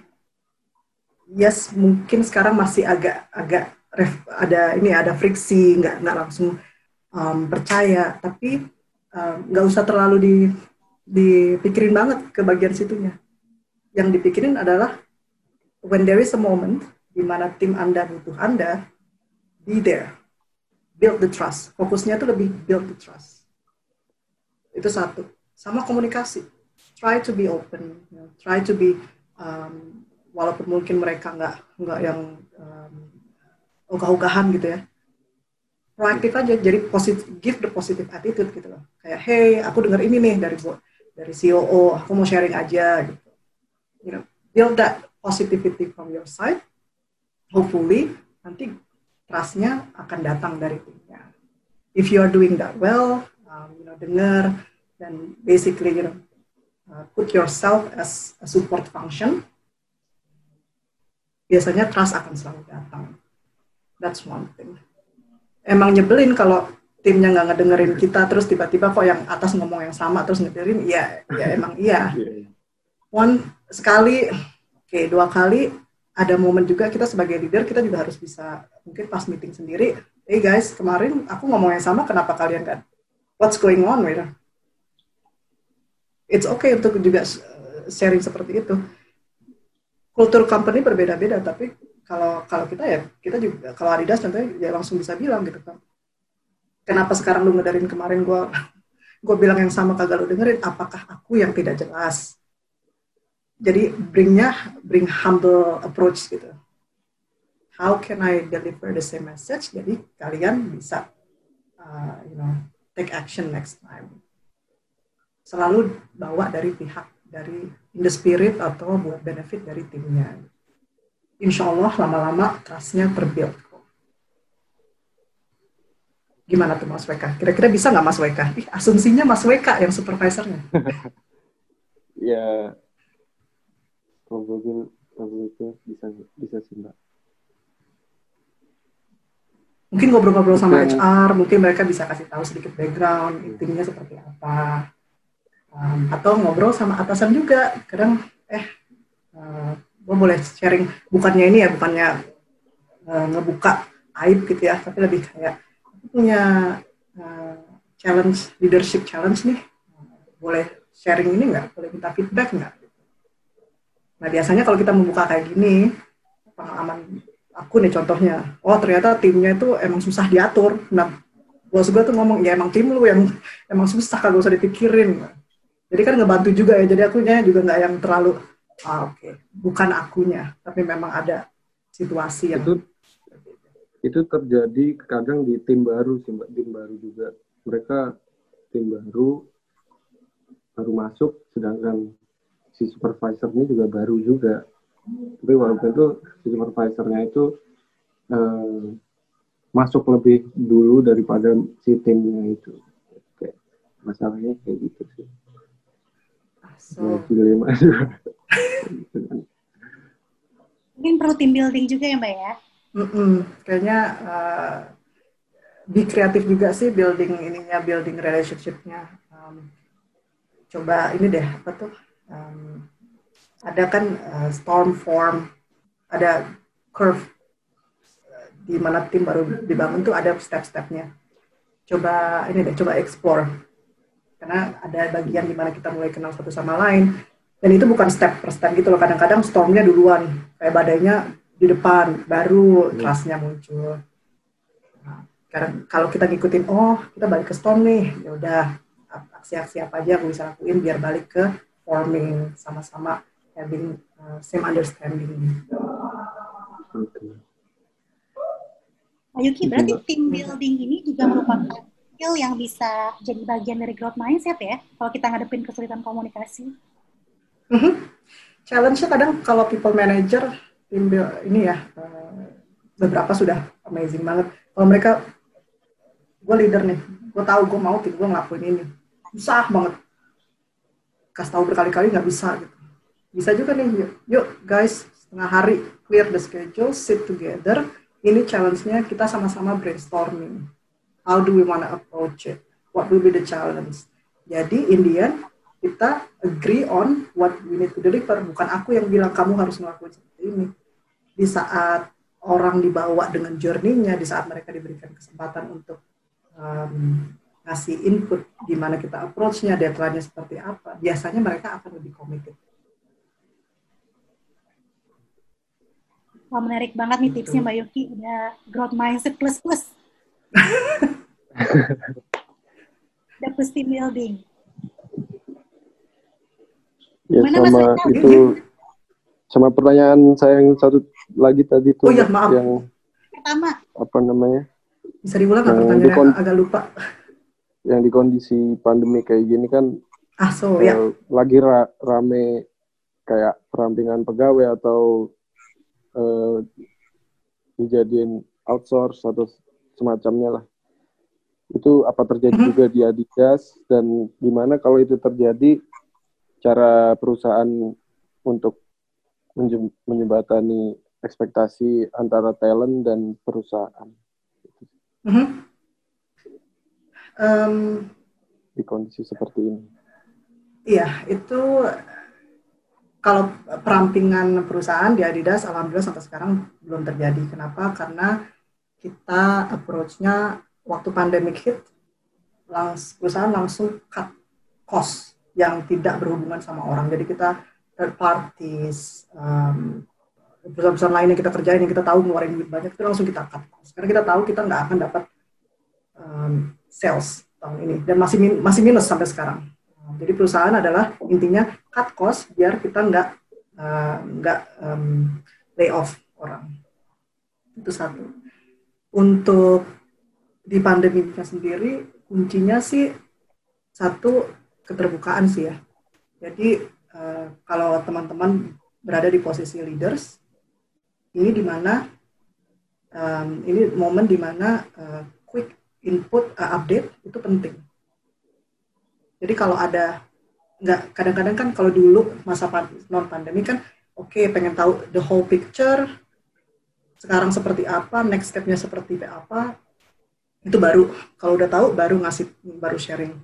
yes, mungkin sekarang masih agak ada friksi, nggak langsung percaya, tapi nggak usah terlalu dipikirin banget ke bagian situnya. Yang dipikirin adalah when there is a moment di mana tim Anda butuh Anda, be there, build the trust. Fokusnya itu lebih build the trust. Itu satu. Sama komunikasi. Try to be open. Try to be walaupun mungkin mereka nggak yang ogah-ogahan gitu ya. Proaktif aja, jadi give the positive attitude gitu loh. Kayak, hey, aku dengar ini nih dari COO, aku mau sharing aja gitu. You know, build that positivity from your side. Hopefully, nanti trust-nya akan datang dari timnya. If you are doing that well, dengar, dan basically, put yourself as a support function. Biasanya trust akan selalu datang. That's one thing. Emang nyebelin kalau timnya nggak ngedengerin kita, terus tiba-tiba kok yang atas ngomong yang sama, terus ngedengerin, ya emang iya. Sekali, dua kali, ada momen juga kita sebagai leader, kita juga harus bisa, mungkin pas meeting sendiri, hey guys, kemarin aku ngomong yang sama, kenapa kalian kan? What's going on? Right? It's okay untuk juga sharing seperti itu. Kultur company berbeda-beda, tapi Kalau kita ya, kita juga, kalau Adidas contohnya ya langsung bisa bilang gitu kan. Kenapa sekarang lu ngedarin kemarin gue bilang yang sama kagak lu dengerin, apakah aku yang tidak jelas? Jadi bring humble approach gitu. How can I deliver the same message? Jadi kalian bisa take action next time. Selalu bawa dari in the spirit atau buat benefit dari timnya. Insya Allah lama-lama trust-nya terbuild. Gimana tuh Mas WK? Kira-kira bisa nggak Mas WK? Asumsinya Mas WK yang supervisornya. Ya, kalau bisa sih Mbak. Mungkin ngobrol-ngobrol sama HR, mungkin mereka bisa kasih tahu sedikit background, intinya seperti apa. Atau ngobrol sama atasan juga. Kadang gue boleh sharing, bukannya ini ya, bukannya ngebuka aib gitu ya, tapi lebih kayak punya challenge, leadership challenge nih, boleh sharing ini nggak, boleh minta feedback nggak? Nah biasanya kalau kita membuka kayak gini, pengalaman aku nih contohnya, oh ternyata timnya itu emang susah diatur. Nah bos gue tuh ngomong, ya emang tim lu yang emang susah, kagak usah dipikirin. Jadi kan ngebantu juga ya, jadi akunya juga nggak yang terlalu bukan akunya, tapi memang ada situasi yang itu terjadi kadang di tim baru sih Mbak, tim baru juga mereka tim baru masuk, sedangkan si supervisornya juga baru juga. Tapi walaupun itu si supervisornya itu masuk lebih dulu daripada si timnya itu. Oke. Masalahnya kayak gitu sih. Asal. Mungkin perlu team building juga ya Mbak ya? Kayaknya be kreatif juga sih building relationship-nya. Coba ini deh, apa tuh? Ada kan storm form, ada curve di mana tim baru dibangun tuh ada step-stepnya. Coba ini deh, coba explore. Karena ada bagian di mana kita mulai kenal satu sama lain. Dan itu bukan step per step gitu loh. Kadang-kadang stormnya duluan, kayak badainya di depan, baru kelasnya muncul. Nah, karena kalau kita ngikutin, oh kita balik ke storm nih, ya udah aksi-aksi apa aja aku bisa lakuin biar balik ke forming, sama-sama having same understanding. Nah, Yuki, berarti team building ini juga merupakan skill yang bisa jadi bagian dari growth mindset ya, kalau kita ngadepin kesulitan komunikasi. Challenge-nya kadang kalau people manager tim ini ya, beberapa sudah amazing banget. Kalau mereka, gue leader nih, gue tahu gue mau tim gue ngelakuin ini, susah banget. Kasih tahu berkali-kali nggak bisa gitu. Bisa juga nih, yuk guys, setengah hari clear the schedule, sit together. Ini challenge-nya kita sama-sama brainstorming. How do we wanna approach it? What will be the challenge? Jadi in the end, kita agree on what we need to deliver. Bukan aku yang bilang kamu harus ngelakuin seperti ini. Di saat orang dibawa dengan journey-nya, di saat mereka diberikan kesempatan untuk ngasih input di mana kita approach-nya, deadline-nya seperti apa, biasanya mereka akan lebih committed. Wah, menarik banget nih tipsnya Mbak Yuki, ada growth mindset plus-plus. Ada plus team building. Ya, sama itu, sama pertanyaan saya yang satu lagi tadi tuh, yang pertama apa namanya? Bisa diulang nggak pertanyaan? Agak lupa. Yang di kondisi pandemi kayak gini kan, ya. Lagi rame kayak perampingan pegawai atau dijadiin outsource atau semacamnya lah. Itu apa terjadi juga di Adidas, dan gimana kalau itu terjadi? Cara perusahaan untuk menjembatani ekspektasi antara talent dan perusahaan. Di kondisi seperti ini. Iya, itu kalau perampingan perusahaan di Adidas, alhamdulillah sampai sekarang belum terjadi. Kenapa? Karena kita approach-nya waktu pandemic hit, perusahaan langsung cut cost yang tidak berhubungan sama orang. Jadi kita third parties, perusahaan-perusahaan lain yang kita kerjain, yang kita tahu ngeluarin duit banyak, itu langsung kita cut. Karena kita tahu kita nggak akan dapat sales tahun ini. Dan masih minus sampai sekarang. Jadi perusahaan adalah intinya cut cost biar kita nggak lay off orang. Itu satu. Untuk di pandeminya sendiri, kuncinya sih satu, keterbukaan sih ya. Jadi kalau teman-teman berada di posisi leaders, ini di mana ini momen di mana quick input update itu penting. Jadi kalau ada nggak, kadang-kadang kan kalau dulu masa non pandemi kan oke, pengen tahu the whole picture, sekarang seperti apa, next step-nya seperti apa, itu baru kalau udah tahu baru ngasih, baru sharing.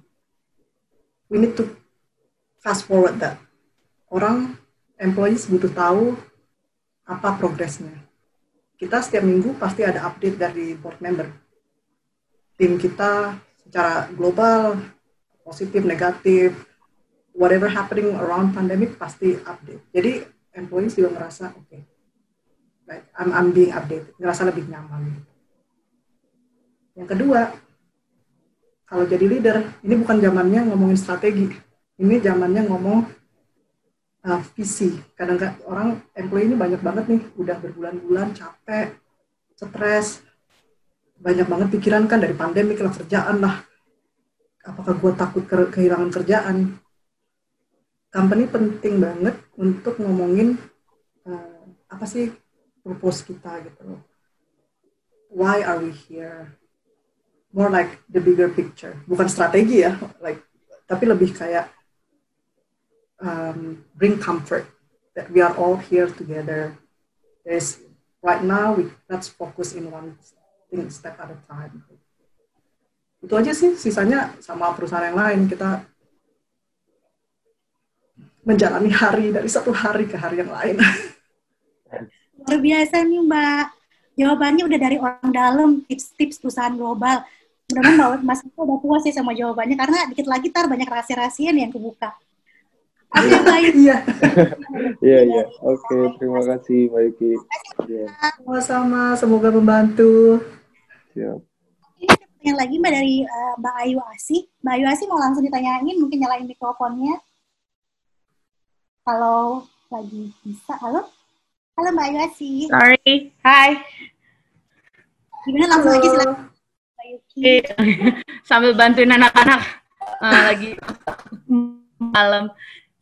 We need to fast forward that. Orang, employees butuh tahu apa progresnya. Kita setiap minggu pasti ada update dari board member. Tim kita secara global, positif, negatif, whatever happening around pandemic pasti update. Jadi employees juga merasa, okay, like I'm being updated, merasa lebih nyaman. Yang kedua, kalau jadi leader, ini bukan zamannya ngomongin strategi. Ini zamannya ngomong visi. Kadang-kadang orang employee ini banyak banget nih, udah berbulan-bulan capek, stres, banyak banget pikiran kan dari pandemi, lah kerjaan lah. Apakah gue takut kehilangan kerjaan? company penting banget untuk ngomongin apa sih purpose kita gitu loh. Why are we here? More like the bigger picture. Bukan strategi ya, like tapi lebih kayak bring comfort that we are all here together. There's right now we let's focus in one thing step at a time. Itu aja sih, sisanya sama perusahaan yang lain kita menjalani hari dari satu hari ke hari yang lain. Luar biasa nih Mbak, jawabannya udah dari orang dalam, tips-tips perusahaan global. Mudah-mudahan Mas Mbak udah puas sih sama jawabannya, karena dikit lagi tar banyak rahasia-rahasian yang kebuka. Oke baik. Iya, oke, terima kasih Mbak Yuki. Sama-sama, semoga membantu. Siap. Ini ada pertanyaan lagi Mbak dari Mbak Ayu Asih. Mbak Ayu Asih mau langsung ditanyain, mungkin nyalain mikrofonnya. Halo, lagi bisa. Halo? Halo Mbak Ayu Asih. Sorry, hai. Gimana langsung aja silakan Mbak Yuki. Sambil bantuin anak-anak lagi malam.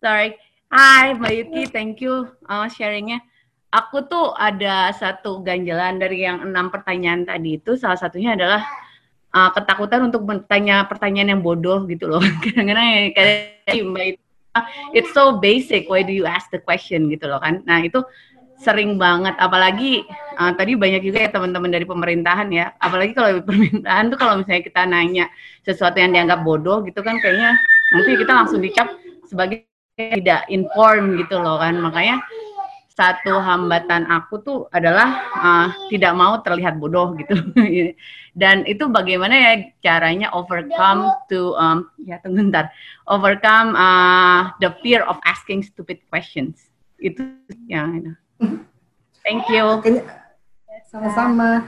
Sorry. Hai Mbak Yuki, thank you sharingnya. Aku tuh ada satu ganjalan dari yang 6 pertanyaan tadi itu. Salah satunya adalah ketakutan untuk bertanya pertanyaan yang bodoh gitu loh. Kadang-kadang kayak Mbak Yuki, it's so basic, why do you ask the question gitu loh kan. Nah itu sering banget, apalagi tadi banyak juga ya teman-teman dari pemerintahan ya, apalagi kalau di pemerintahan tuh kalau misalnya kita nanya sesuatu yang dianggap bodoh gitu kan, kayaknya nanti kita langsung dicap sebagai tidak inform gitu loh kan. Makanya satu hambatan aku tuh adalah tidak mau terlihat bodoh gitu. Dan itu bagaimana ya caranya overcome to overcome the fear of asking stupid questions. Itu ya. Thank you. Sama-sama.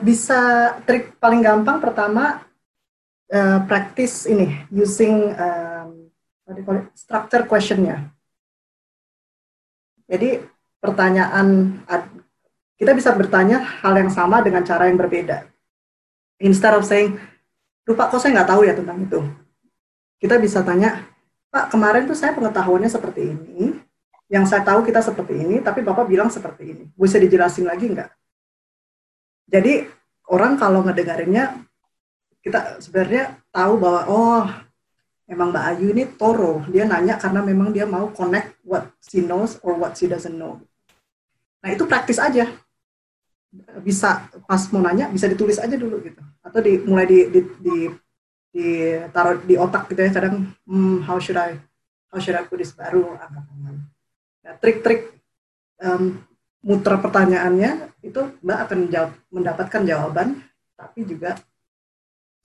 Bisa trik paling gampang pertama practice ini using structure questionnya. Jadi pertanyaan, kita bisa bertanya hal yang sama dengan cara yang berbeda. Instead of saying, Pak, kok saya nggak tahu ya tentang itu. Kita bisa tanya, Pak, kemarin tuh saya pengetahuannya seperti ini, yang saya tahu kita seperti ini, tapi Bapak bilang seperti ini. Bisa dijelasin lagi nggak? Jadi orang kalau ngedengarinnya, kita sebenarnya tahu bahwa, oh, emang Mbak Ayu ini toro, dia nanya karena memang dia mau connect what she knows or what she doesn't know. Nah itu praktis aja, bisa pas mau nanya bisa ditulis aja dulu gitu, atau mulai ditaruh di otak gitu ya kadang, how should I put this, baru angkat tangan. Nah, trik-trik muter pertanyaannya itu Mbak akan mendapatkan jawaban, tapi juga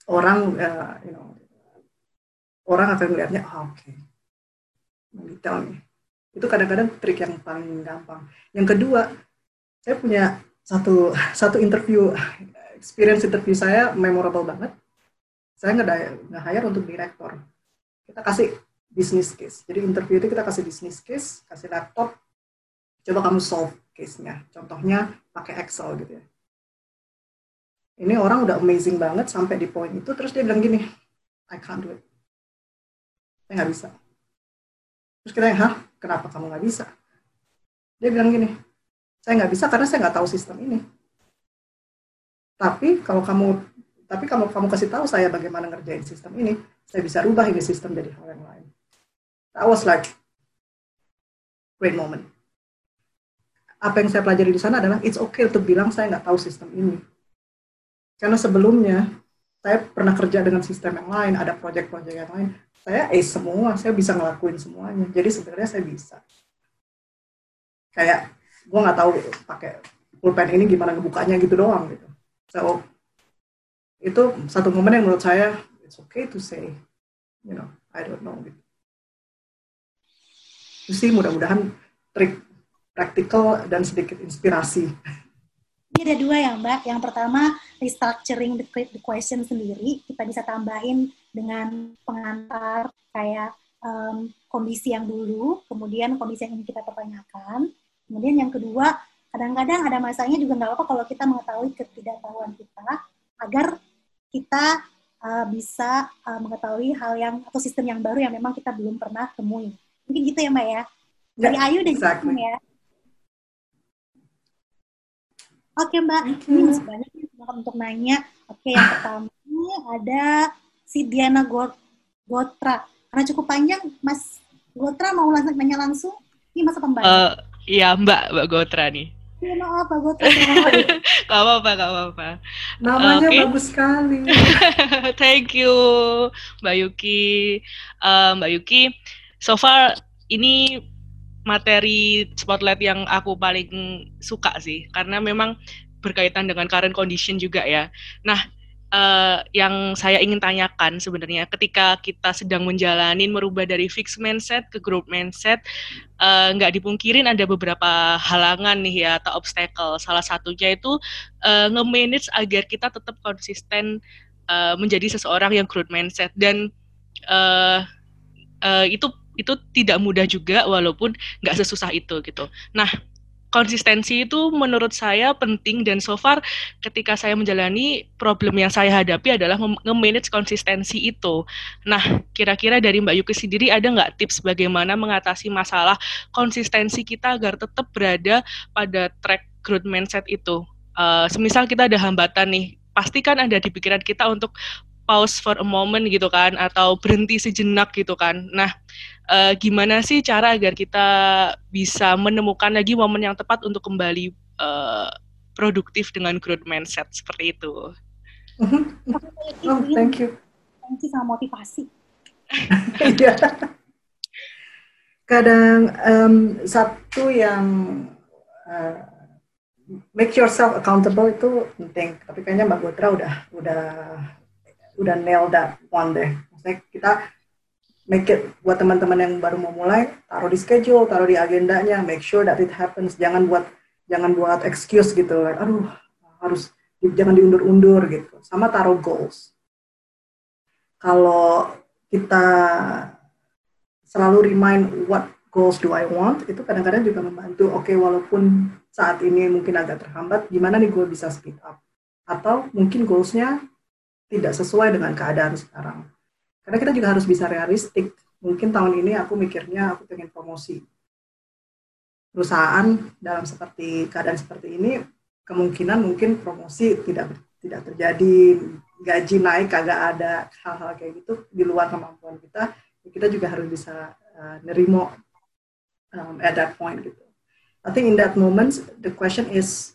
orang orang akan melihatnya, oh, oke, detail nih. Itu kadang-kadang trik yang paling gampang. Yang kedua, saya punya satu interview, experience interview saya memorable banget. Saya nge-hire untuk direktor. Kita kasih business case. Jadi interview itu kita kasih business case, kasih laptop, coba kamu solve case-nya. Contohnya pakai Excel gitu ya. Ini orang udah amazing banget sampai di poin itu, terus dia bilang gini, I can't do it. Saya nggak bisa. Terus kita yang, kenapa kamu nggak bisa? Dia bilang gini, saya nggak bisa karena saya nggak tahu sistem ini. Tapi kalau kamu kasih tahu saya bagaimana ngerjain sistem ini, saya bisa rubah ini sistem jadi hal yang lain. That was like great moment. Apa yang saya pelajari di sana adalah it's okay untuk bilang saya nggak tahu sistem ini. Karena sebelumnya saya pernah kerja dengan sistem yang lain, ada proyek-proyek yang lain. Saya semua, saya bisa ngelakuin semuanya. Jadi sebenarnya saya bisa. Kayak, gue nggak tahu pakai pulpen ini gimana ngebukanya gitu doang gitu. So, itu satu momen yang menurut saya, it's okay to say, I don't know gitu. Itu sih mudah-mudahan trik praktikal dan sedikit inspirasi. Ini ada dua ya Mbak, yang pertama restructuring the question sendiri, kita bisa tambahin dengan pengantar kayak kondisi yang dulu, kemudian kondisi yang kita pertanyakan, kemudian yang kedua kadang-kadang ada masanya juga nggak apa-apa kalau kita mengetahui ketidaktahuan kita, agar kita bisa mengetahui hal yang atau sistem yang baru yang memang kita belum pernah temui. Mungkin gitu ya Mbak ya? Dari Ayu dan Jatim ya? Oke Mbak, ini masih banyak untuk nanya. Oke, yang pertama ada si Diana Gotra. Karena cukup panjang, Mas Gotra mau langsung nanya langsung? Ini masa pembahasan. Iya Mbak Gotra nih. Ya, maaf, Pak Gotra. Gak apa-apa, gak apa-apa. Namanya bagus sekali. Thank you, Mbak Yuki. Mbak Yuki, so far ini materi spotlight yang aku paling suka sih, karena memang berkaitan dengan current condition juga ya. Nah, yang saya ingin tanyakan sebenarnya ketika kita sedang menjalani merubah dari fixed mindset ke growth mindset, nggak dipungkirin ada beberapa halangan nih ya atau obstacle. Salah satunya itu nge-manage agar kita tetap konsisten menjadi seseorang yang growth mindset, dan itu tidak mudah juga walaupun nggak sesusah itu gitu. Nah, konsistensi itu menurut saya penting, dan so far ketika saya menjalani problem yang saya hadapi adalah nge-manage konsistensi itu. Nah, kira-kira dari Mbak Yuki sendiri ada nggak tips bagaimana mengatasi masalah konsistensi kita agar tetap berada pada track growth mindset itu? Semisal kita ada hambatan nih, pasti kan ada di pikiran kita untuk pause for a moment gitu kan, atau berhenti sejenak gitu kan. Nah, gimana sih cara agar kita bisa menemukan lagi momen yang tepat untuk kembali produktif dengan growth mindset seperti itu? Oh, thank you. Thank you sama motivasi. Kadang satu yang make yourself accountable itu penting. Tapi kayaknya Mbak Gotra udah nail that one deh. Maksudnya kita make it, buat teman-teman yang baru mau mulai, taruh di schedule, taruh di agendanya, make sure that it happens. Jangan buat excuse gitu, aduh harus, jangan diundur-undur gitu. Sama taruh goals. Kalau kita selalu remind what goals do I want, itu kadang-kadang juga membantu. Oke, walaupun saat ini mungkin agak terhambat, gimana nih gue bisa speed up? Atau mungkin goals-nya tidak sesuai dengan keadaan sekarang. Karena kita juga harus bisa realistik. Mungkin tahun ini aku mikirnya aku pengen promosi. Perusahaan dalam keadaan seperti ini, kemungkinan mungkin promosi tidak terjadi, gaji naik kagak ada, hal-hal kayak gitu di luar kemampuan kita. Kita juga harus bisa nerimo at that point gitu. I think in that moment the question is,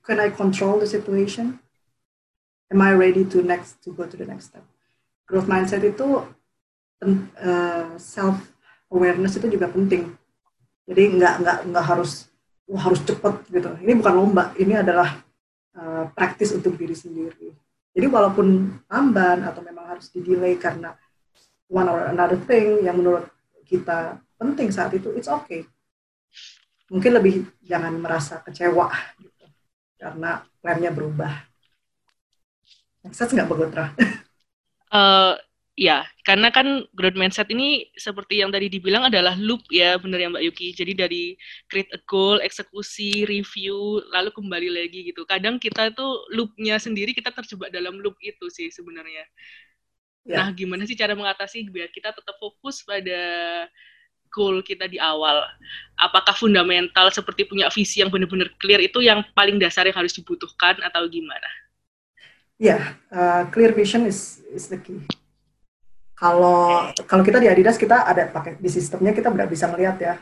can I control the situation? Am I ready to go to the next step? Growth mindset itu self awareness itu juga penting. Jadi nggak harus harus cepat gitu. Ini bukan lomba, ini adalah praktis untuk diri sendiri. Jadi walaupun lamban atau memang harus di-delay karena one or another thing yang menurut kita penting saat itu, it's okay. Mungkin lebih jangan merasa kecewa gitu, karena plannya berubah. Mindset nggak bergotra? Ya, karena kan growth mindset ini seperti yang tadi dibilang adalah loop ya, bener ya Mbak Yuki. Jadi dari create a goal, eksekusi, review, lalu kembali lagi gitu. Kadang kita tuh loopnya sendiri, kita terjebak dalam loop itu sih sebenarnya. Ya. Nah, gimana sih cara mengatasi biar kita tetap fokus pada goal kita di awal? Apakah fundamental seperti punya visi yang benar-benar clear itu yang paling dasar yang harus dibutuhkan atau gimana? Ya, clear vision is the key. Kalau kita di Adidas, kita ada pakai di sistemnya, kita udah bisa ngelihat ya.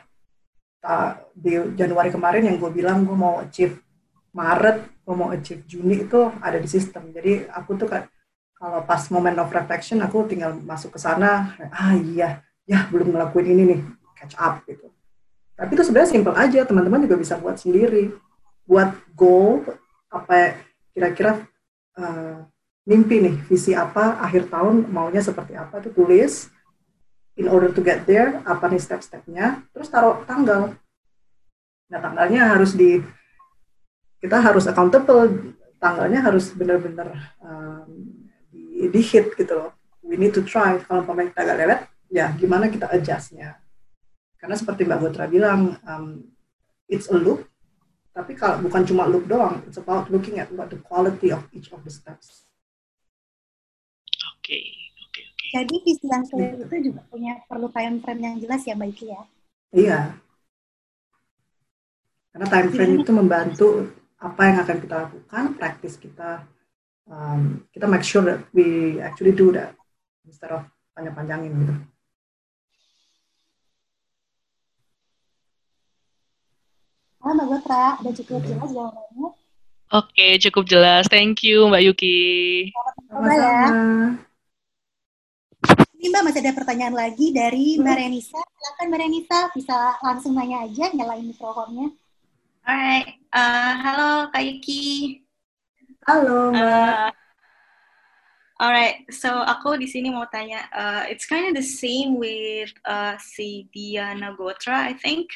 Di Januari kemarin yang gue bilang gue mau achieve Maret, gue mau achieve Juni, itu ada di sistem. Jadi aku tuh kan kalau pas moment of reflection aku tinggal masuk ke sana, iya, belum ngelakuin ini nih, catch up gitu. Tapi itu sebenarnya simple aja, teman-teman juga bisa buat sendiri. Buat goal apa kira-kira mimpi nih, visi apa, akhir tahun maunya seperti apa, tuh tulis in order to get there, apa nih step-stepnya, terus taruh tanggal. Nah, tanggalnya harus kita harus accountable, tanggalnya harus benar-benar di hit gitu loh. We need to try, kalau pemain kita agak lelet, ya gimana kita adjust-nya. Karena seperti Mbak Gotra bilang, it's a loop. Tapi kalau bukan cuma look doang, it's about looking at what the quality of each of the steps. Oke. Jadi visi yang clear itu juga perlu time frame yang jelas ya Mbak Iki ya? Iya. Karena time frame itu membantu apa yang akan kita lakukan, praktis kita, kita make sure that we actually do that instead of panjang-panjangin gitu. Halo Mbak Gotra, udah cukup jelas jawabannya? Oke, cukup jelas. Thank you Mbak Yuki. Sama-sama. Ini Mbak masih ada pertanyaan lagi dari Mbak Renisa. Silakan Mbak Renisa, bisa langsung nanya aja, nyalain mikrofonnya. Alright, halo Kak Yuki. Halo Mbak. Alright, so aku di sini mau tanya, it's kind of the same with si Dian Gotra, I think.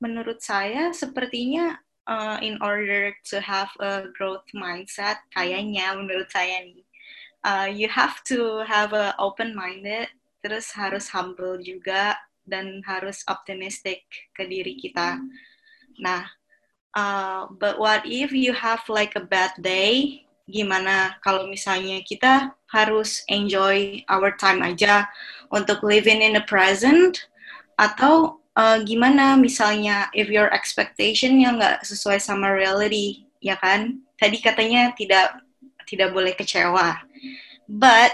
Menurut saya, sepertinya in order to have a growth mindset, kayaknya menurut saya nih, you have to have a open-minded, terus harus humble juga, dan harus optimistic ke diri kita. Nah, but what if you have like a bad day? Gimana kalau misalnya kita harus enjoy our time aja untuk living in the present? Atau gimana misalnya if your expectation-nya nggak sesuai sama reality, ya kan? Tadi katanya tidak boleh kecewa. But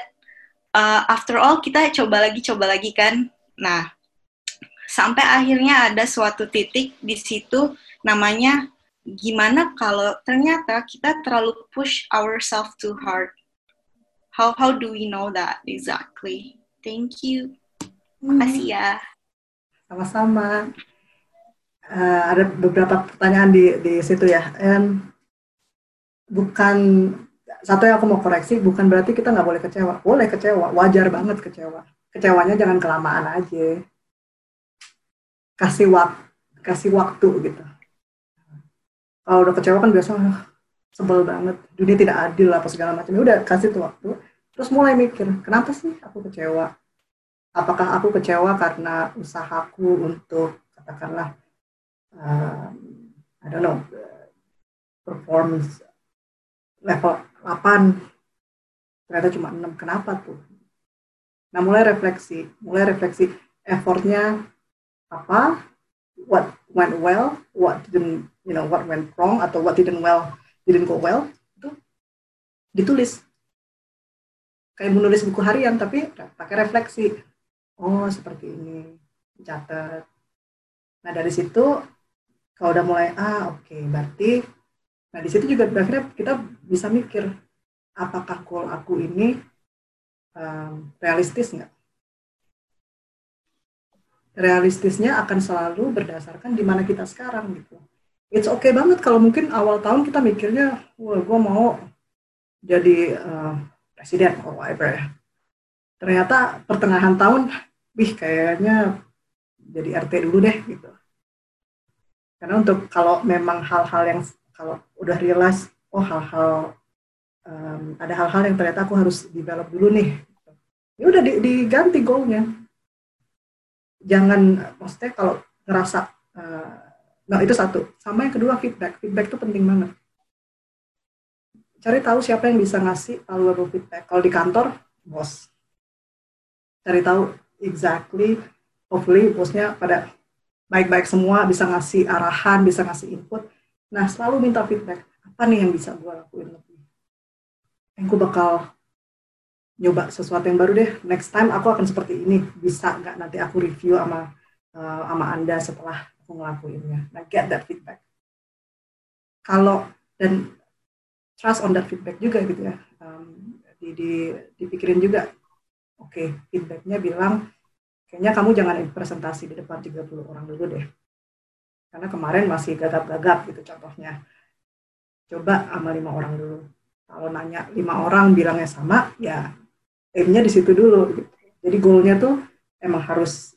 after all kita coba lagi kan? Nah, sampai akhirnya ada suatu titik di situ namanya gimana kalau ternyata kita terlalu push ourselves too hard. How do we know that exactly? Thank you. Makasih ya. Sama-sama. Ada beberapa pertanyaan di situ ya. Bukan satu yang aku mau koreksi, bukan berarti kita nggak boleh kecewa. Boleh kecewa, wajar banget kecewa. Kecewanya jangan kelamaan aja. Kasih waktu gitu. Kalau udah kecewa kan biasa sebel banget, dunia tidak adil apa segala macam. Ya udah kasih tuh waktu, terus mulai mikir, kenapa sih aku kecewa? Apakah aku kecewa karena usahaku untuk katakanlah, I don't know, performance level 8 ternyata cuma 6, kenapa tuh? Nah mulai refleksi effortnya apa, what went well, what didn't, what went wrong, atau what didn't go well, itu ditulis. Kayak menulis buku harian, tapi pakai refleksi. Oh, seperti ini, dicatat. Nah, dari situ, kalau udah mulai, oke, berarti, nah, di situ juga akhirnya kita bisa mikir, apakah goal aku ini realistis nggak? Realistisnya akan selalu berdasarkan di mana kita sekarang gitu. It's okay banget kalau mungkin awal tahun kita mikirnya, wah gue mau jadi presiden or whatever. Ternyata pertengahan tahun, kayaknya jadi RT dulu deh gitu. Karena untuk kalau memang hal-hal yang kalau udah realize, ada hal-hal yang ternyata aku harus develop dulu nih. Gitu. Ya udah diganti goalnya. Jangan, maksudnya kalau ngerasa, nah itu satu. Sama yang kedua feedback. Feedback itu penting banget. Cari tahu siapa yang bisa ngasih valuable feedback. Kalau di kantor, bos. Cari tahu exactly, hopefully bosnya pada baik-baik semua, bisa ngasih arahan, bisa ngasih input. Nah, selalu minta feedback. Apa nih yang bisa gue lakuin lebih? Gue bakal nyoba sesuatu yang baru deh, next time aku akan seperti ini, bisa nggak nanti aku review sama Anda setelah aku ngelakuinnya. Nah, get that feedback. Kalau, dan trust on that feedback juga gitu ya, dipikirin juga, oke, feedbacknya bilang, kayaknya kamu jangan presentasi di depan 30 orang dulu deh, karena kemarin masih gagap-gagap gitu contohnya, coba sama 5 orang dulu, kalau nanya 5 orang bilangnya sama, ya, aim-nya di situ dulu. Gitu. Jadi goal-nya tuh emang harus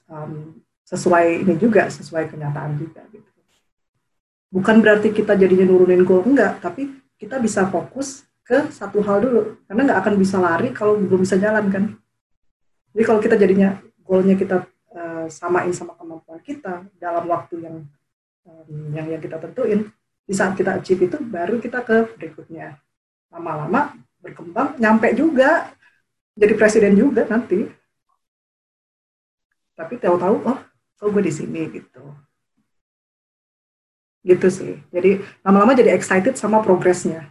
sesuai ini juga, sesuai kenyataan juga. Gitu. Bukan berarti kita jadinya nurunin goal, enggak. Tapi kita bisa fokus ke satu hal dulu. Karena nggak akan bisa lari kalau belum bisa jalan, kan. Jadi kalau kita jadinya, goal-nya kita samain sama kemampuan kita dalam waktu yang kita tentuin, di saat kita achieve itu, baru kita ke berikutnya. Lama-lama berkembang, nyampe juga, jadi presiden juga nanti. Tapi tahu-tahu, oh gue di sini gitu. Gitu sih. Jadi lama-lama jadi excited sama progresnya.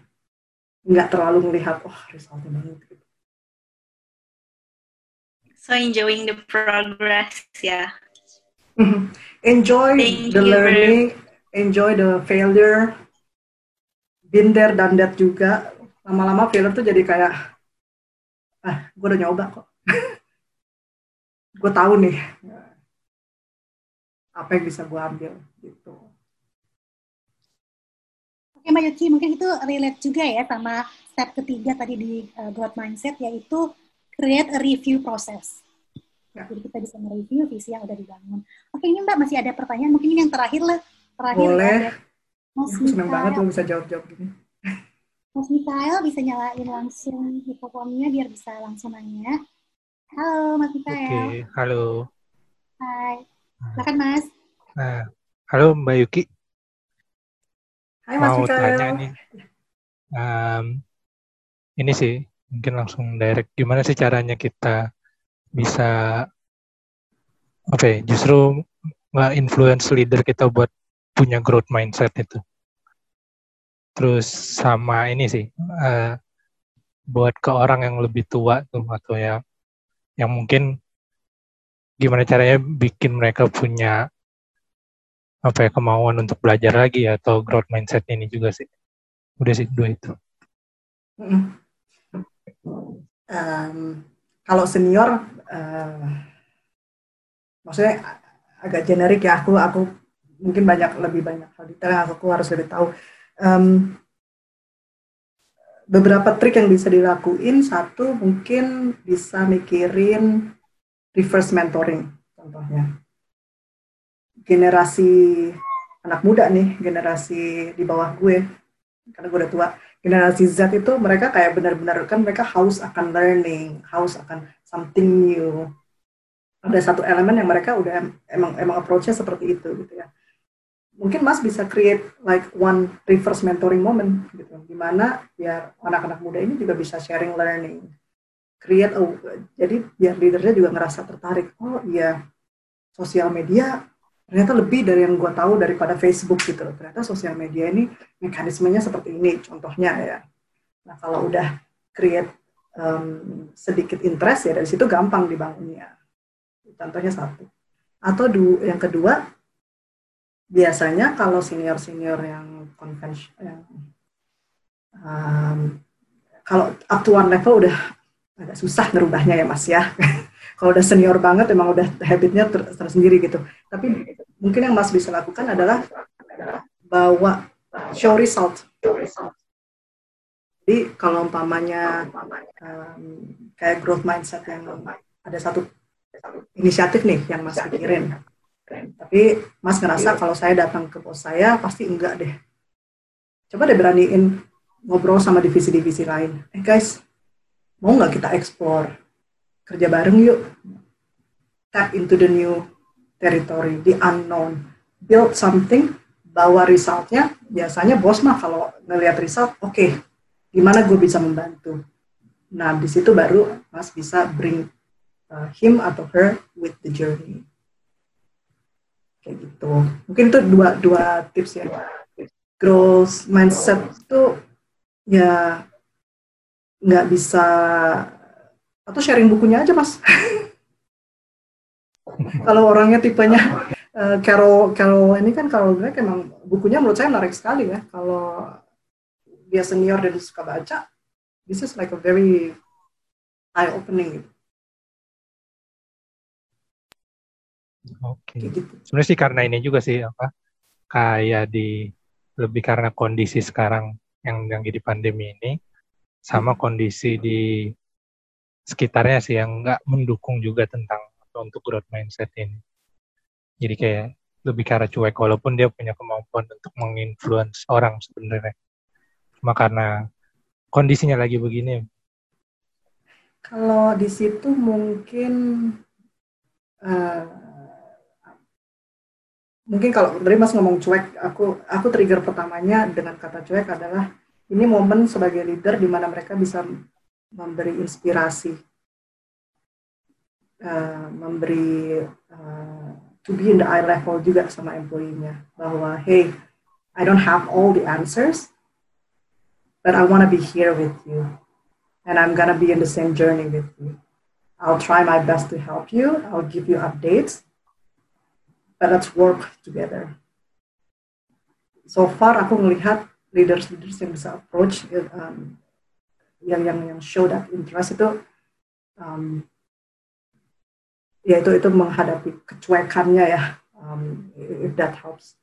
Nggak terlalu melihat, oh resultnya banget gitu. So enjoying the progress, ya. Yeah. Enjoy the learning, enjoy the failure, been there, done that juga. Lama-lama failure tuh jadi kayak, gue udah nyoba kok. Gue tahu nih, apa yang bisa gue ambil, gitu. Oke Mbak Yuki, mungkin itu relate juga ya sama step ketiga tadi di growth mindset, yaitu create a review process. Ya. Jadi kita bisa mereview visi yang udah dibangun. Oke, ini Mbak masih ada pertanyaan, mungkin ini yang terakhir lah. Terakhir. Boleh. Aku senang banget lo bisa jawab-jawab gini. Mas Mikael bisa nyalain langsung mikrofonnya biar bisa langsung nanya. Halo Mas Mikael. Oke, halo. Hai. Silakan Mas. Halo Mbak Yuki. Hai Mas Mikael. Mau tanya nih. Ini sih, mungkin langsung direct. Gimana sih caranya kita bisa justru nge-influence leader kita buat punya growth mindset itu. Terus sama ini sih, buat ke orang yang lebih tua tuh, atau ya yang mungkin gimana caranya bikin mereka punya kemauan untuk belajar lagi, atau growth mindset ini juga sih. Udah sih dua itu. Kalau senior, maksudnya agak generik ya, aku mungkin lebih banyak hal detail yang aku harus lebih tahu. Beberapa trik yang bisa dilakuin, satu mungkin bisa mikirin reverse mentoring, contohnya. Generasi anak muda nih, generasi di bawah gue, karena gue udah tua, generasi Z itu mereka kayak benar-benar kan mereka haus akan learning, haus akan something new. Ada satu elemen yang mereka udah emang approach-nya seperti itu gitu ya. Mungkin Mas bisa create like one reverse mentoring moment gitu, dimana biar anak-anak muda ini juga bisa sharing learning. Jadi biar leadernya juga ngerasa tertarik. Oh iya, sosial media ternyata lebih dari yang gue tahu daripada Facebook gitu. Ternyata sosial media ini mekanismenya seperti ini, contohnya ya. Nah kalau udah create sedikit interest ya dari situ gampang dibangunnya. Contohnya satu. Atau yang kedua, biasanya kalau senior-senior yang konvensional, kalau up to one level udah agak susah ngerubahnya ya Mas ya. Kalau udah senior banget, emang udah habitnya tersendiri gitu. Tapi mungkin yang Mas bisa lakukan adalah bawa show result. Jadi kalau umpamanya kayak growth mindset yang ada satu inisiatif nih yang Mas pikirin. Tapi Mas ngerasa kalau saya datang ke bos saya, pasti enggak deh. Coba deh beraniin ngobrol sama divisi-divisi lain. Guys, mau nggak kita explore? Kerja bareng yuk, tap into the new territory, the unknown, build something, bawa resultnya. Biasanya bos mah kalau ngelihat result, oke, gimana gue bisa membantu. Nah di situ baru Mas bisa bring him atau her with the journey. Kayak gitu. Mungkin itu dua tips ya. Growth mindset itu ya nggak bisa. Atau sharing bukunya aja Mas. Kalau orangnya tipenya Carol ini kan, Carol Dweck emang bukunya menurut saya menarik sekali ya. Kalau dia senior dan suka baca, this is like a very eye opening. Oke. Gitu. Sebenarnya sih karena ini juga sih kayak lebih karena kondisi sekarang yang jadi pandemi ini, sama kondisi di sekitarnya sih yang nggak mendukung juga tentang untuk growth mindset ini. Jadi kayak lebih ke arah cuek, walaupun dia punya kemampuan untuk menginfluence orang sebenarnya. Cuma karena kondisinya lagi begini. Kalau di situ mungkin kalau dari Mas ngomong cuek, aku trigger pertamanya dengan kata cuek adalah ini momen sebagai leader di mana mereka bisa memberi inspirasi, memberi to be in the eye level juga sama employee-nya, bahwa hey, I don't have all the answers, but I want to be here with you, and I'm gonna be in the same journey with you. I'll try my best to help you. I'll give you updates, but let's work together. So far, aku melihat leaders yang bisa approach yang show that interest itu, yaitu menghadapi kecuekannya ya, if that helps.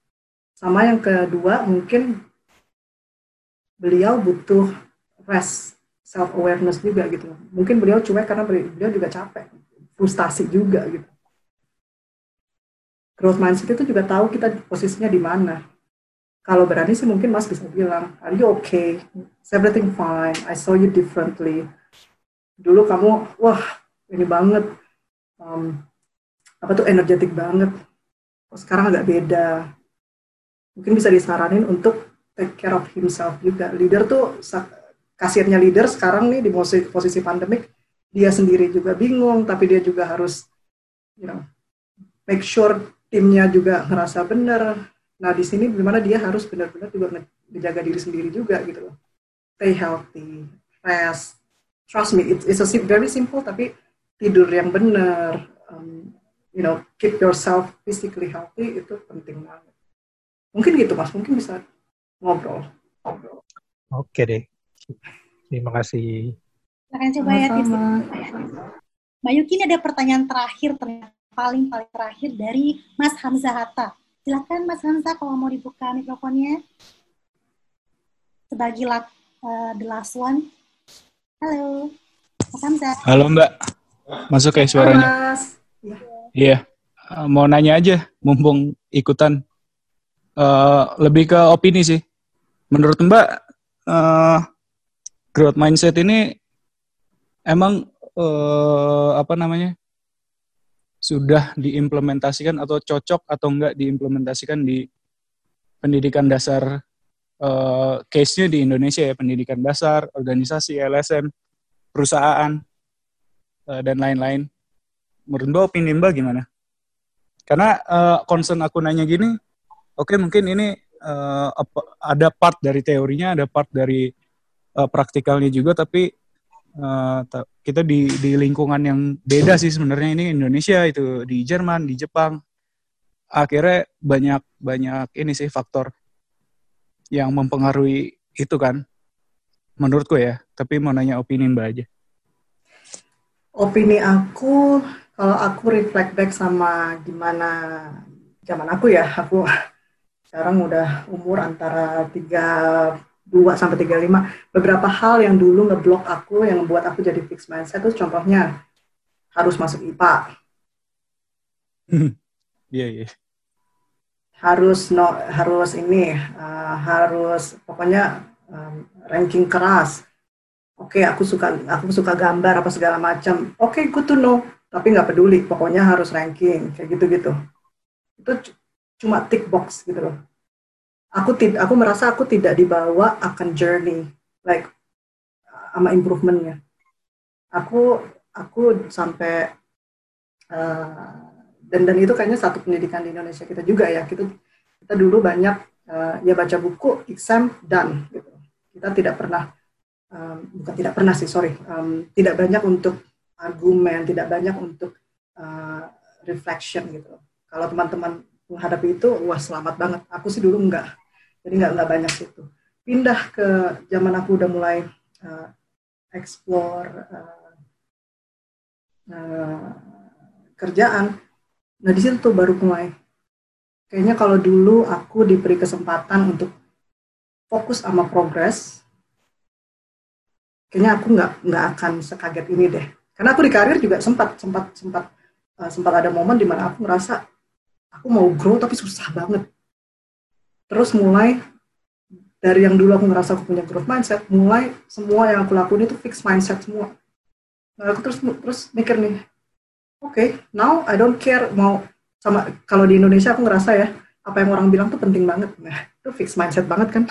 Sama yang kedua, mungkin beliau butuh rest, self awareness juga gitu. Mungkin beliau cuek karena beliau juga capek, frustasi juga gitu. Growth mindset itu juga tahu kita posisinya di mana. Kalau berani sih mungkin Mas bisa bilang, are you okay? Is everything fine? I saw you differently. Dulu kamu, wah ini banget, energetic banget. Sekarang agak beda. Mungkin bisa disaranin untuk take care of himself juga. Leader tuh, kasiannya leader sekarang nih di posisi pandemik, dia sendiri juga bingung, tapi dia juga harus, you know, make sure timnya juga ngerasa benar. Nah, di sini dimana dia harus benar-benar juga menjaga diri sendiri juga gitu loh. Stay healthy, rest, trust me, it's a very simple, tapi tidur yang benar, keep yourself physically healthy, itu penting banget. Mungkin gitu Mas, mungkin bisa ngobrol. Oke deh, terima kasih. Terima kasih Mbak Yati. Mbak Yuki, ini ada pertanyaan terakhir, paling terakhir dari Mas Hamzah Hatta. Silakan Mas Hamzah kalau mau dibuka mikrofonnya sebagai the last one. Halo, Mas Hamzah. Halo Mbak, masuk ya suaranya? Mas. Iya, mau nanya aja, mumpung ikutan. Lebih ke opini sih. Menurut Mbak, growth mindset ini emang sudah diimplementasikan atau cocok atau enggak diimplementasikan di pendidikan dasar, case-nya di Indonesia ya, pendidikan dasar, organisasi, LSM, perusahaan, dan lain-lain. Menurut Mbak, opini Mbak gimana? Karena concern aku nanya gini, oke, mungkin ini ada part dari teorinya, ada part dari praktikalnya juga, tapi kita di lingkungan yang beda sih sebenarnya. Ini Indonesia, itu di Jerman, di Jepang. Akhirnya banyak ini sih faktor yang mempengaruhi itu kan, menurutku ya. Tapi mau nanya opini Mbak aja. Opini aku, kalau aku reflect back sama gimana zaman aku ya, aku sekarang udah umur antara 32 sampai 35, beberapa hal yang dulu ngeblok aku, yang membuat aku jadi fixed mindset itu contohnya harus masuk IPA. Iya. Harus pokoknya ranking keras. Oke, aku suka gambar apa segala macam. Oke, good to know, tapi nggak peduli, pokoknya harus ranking kayak gitu-gitu. Itu cuma tick box gitu loh. Aku merasa aku tidak dibawa akan journey, like sama improvementnya. Aku sampai dan itu kayaknya satu pendidikan di Indonesia kita juga ya. Kita dulu banyak baca buku, exam done gitu. Kita tidak banyak untuk argumen, tidak banyak untuk reflection gitu. Kalau teman-teman menghadapi itu, wah selamat banget. Aku sih dulu enggak, jadi enggak banyak itu. Pindah ke zaman aku udah mulai explore kerjaan. Nah di situ tuh baru mulai. Kayaknya kalau dulu aku diberi kesempatan untuk fokus sama progress, kayaknya aku enggak akan sekaget ini deh. Karena aku di karir juga sempat ada momen di mana aku ngerasa aku mau grow tapi susah banget. Terus mulai dari yang dulu aku ngerasa aku punya growth mindset, mulai semua yang aku lakuin itu fixed mindset semua. Nah, aku terus mikir nih, okay, now I don't care mau sama. Kalau di Indonesia aku ngerasa ya, apa yang orang bilang tuh penting banget. Nah, itu fixed mindset banget kan.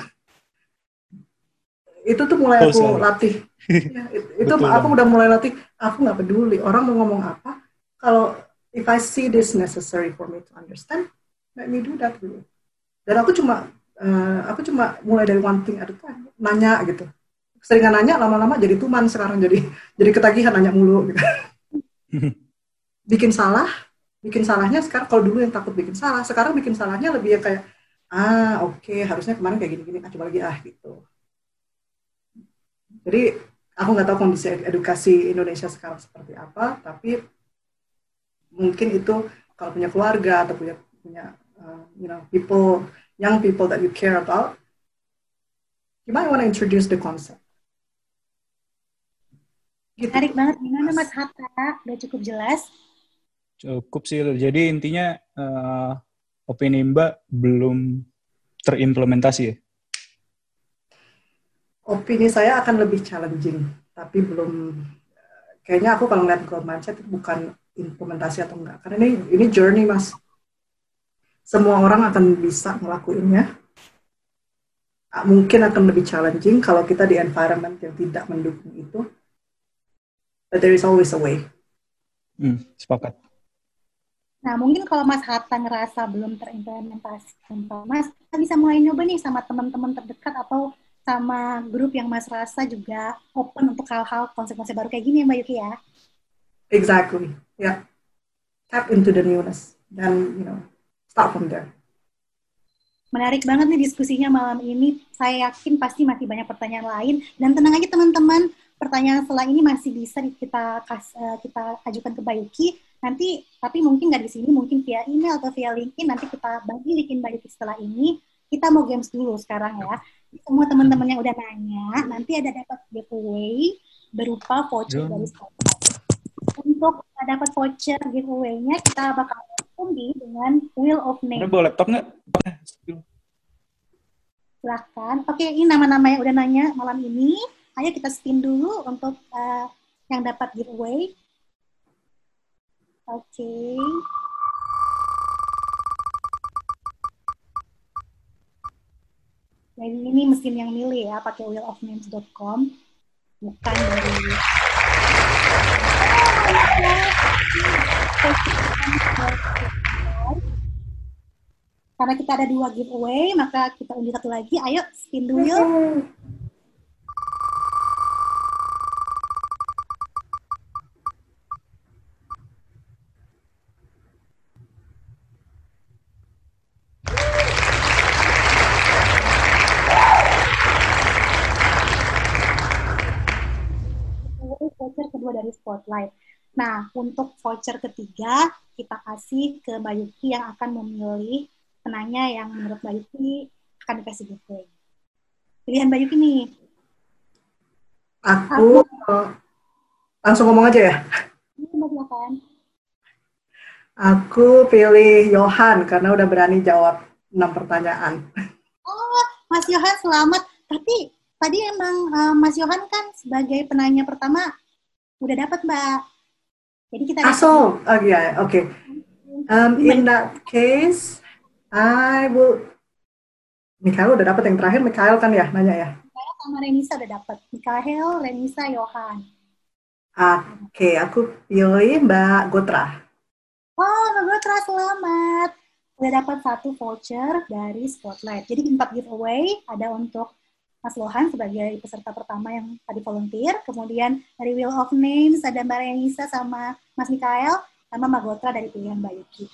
itu tuh mulai aku latih. Ya, itu aku udah mulai latih. Aku nggak peduli orang mau ngomong apa. Kalau if I see this necessary for me to understand, let me do that dulu. Dan aku cuma mulai dari one thing at a time. Nanya gitu. Seringan nanya, lama-lama jadi tuman sekarang jadi ketagihan nanya mulu. Gitu. Bikin salahnya sekarang, kalau dulu yang takut bikin salah, sekarang bikin salahnya lebih kayak oke, harusnya kemarin kayak gini-gini, coba lagi gitu. Jadi aku nggak tahu kondisi edukasi Indonesia sekarang seperti apa, tapi mungkin itu kalau punya keluarga atau punya people, young people that you care about, you might want to introduce the concept. Gitu. Menarik banget, gimana Mas Hatta? Udah cukup jelas? Cukup sih, jadi intinya opini Mbak belum terimplementasi ya? Opini saya akan lebih challenging, tapi belum, kayaknya aku kalau ngeliat growth mindset itu bukan implementasi atau enggak, karena ini journey Mas. Semua orang akan bisa ngelakuinnya, mungkin akan lebih challenging kalau kita di environment yang tidak mendukung itu, but there is always a way. Sepakat. Nah, mungkin kalau Mas Hatta ngerasa belum terimplementasi, Mas Hatta bisa mulai nyoba nih sama teman-teman terdekat atau sama grup yang Mas rasa juga open untuk hal-hal konsep-konsep baru kayak gini ya Mbak Yuki ya? Exactly, yeah. Tap into the newness, then start from there. Menarik banget nih diskusinya malam ini. Saya yakin pasti masih banyak pertanyaan lain. Dan tenang aja teman-teman, pertanyaan setelah ini masih bisa kita ajukan ke Mbak Yuki. Nanti, tapi mungkin nggak di sini, mungkin via email atau via LinkedIn, nanti kita bagi LinkedIn Mbak Yuki setelah ini. Kita mau games dulu sekarang ya. Semua teman-teman yang udah nanya, nanti ada dapat giveaway berupa voucher dari Spotlight. Untuk dapat voucher giveaway-nya, kita bakal umbi dengan Wheel of Name. Udah bawa laptop nggak? Silahkan. Oke, ini nama-nama yang udah nanya malam ini. Ayo kita spin dulu untuk yang dapat giveaway. Oke. Nah, ini mesin yang milih ya, pakai wheelofnames.com. Bukan dari... Karena kita ada 2 giveaway, maka kita undi satu lagi. Ayo, spin the wheel. Dari Spotlight. Nah, untuk voucher ketiga kita kasih ke Mbak Yuki yang akan memilih penanya yang menurut Mbak Yuki akan dikasih giveaway. Pilihan Mbak Yuki nih. Aku langsung ngomong aja ya. Aku pilih Johan karena udah berani jawab 6 pertanyaan. Oh, Mas Johan selamat. Tapi tadi emang Mas Johan kan sebagai penanya pertama udah dapat Mbak. Jadi kita okay. In that case, I will. Mikael udah dapat yang terakhir. Mikael kan ya nanya ya. Mikael sama Renisa udah dapat. Mikael, Renisa, Johan. Oke, aku pilih Mbak Gotra. Oh, Mbak Gotra selamat. Udah dapat 1 voucher dari Spotlight. Jadi 4 giveaway ada untuk Mas Lohan sebagai peserta pertama yang tadi volunteer, kemudian dari Wheel of Names ada Mbak Renisa sama Mas Mikael, sama Mbak Gotra dari pilihan Mbak Yuki.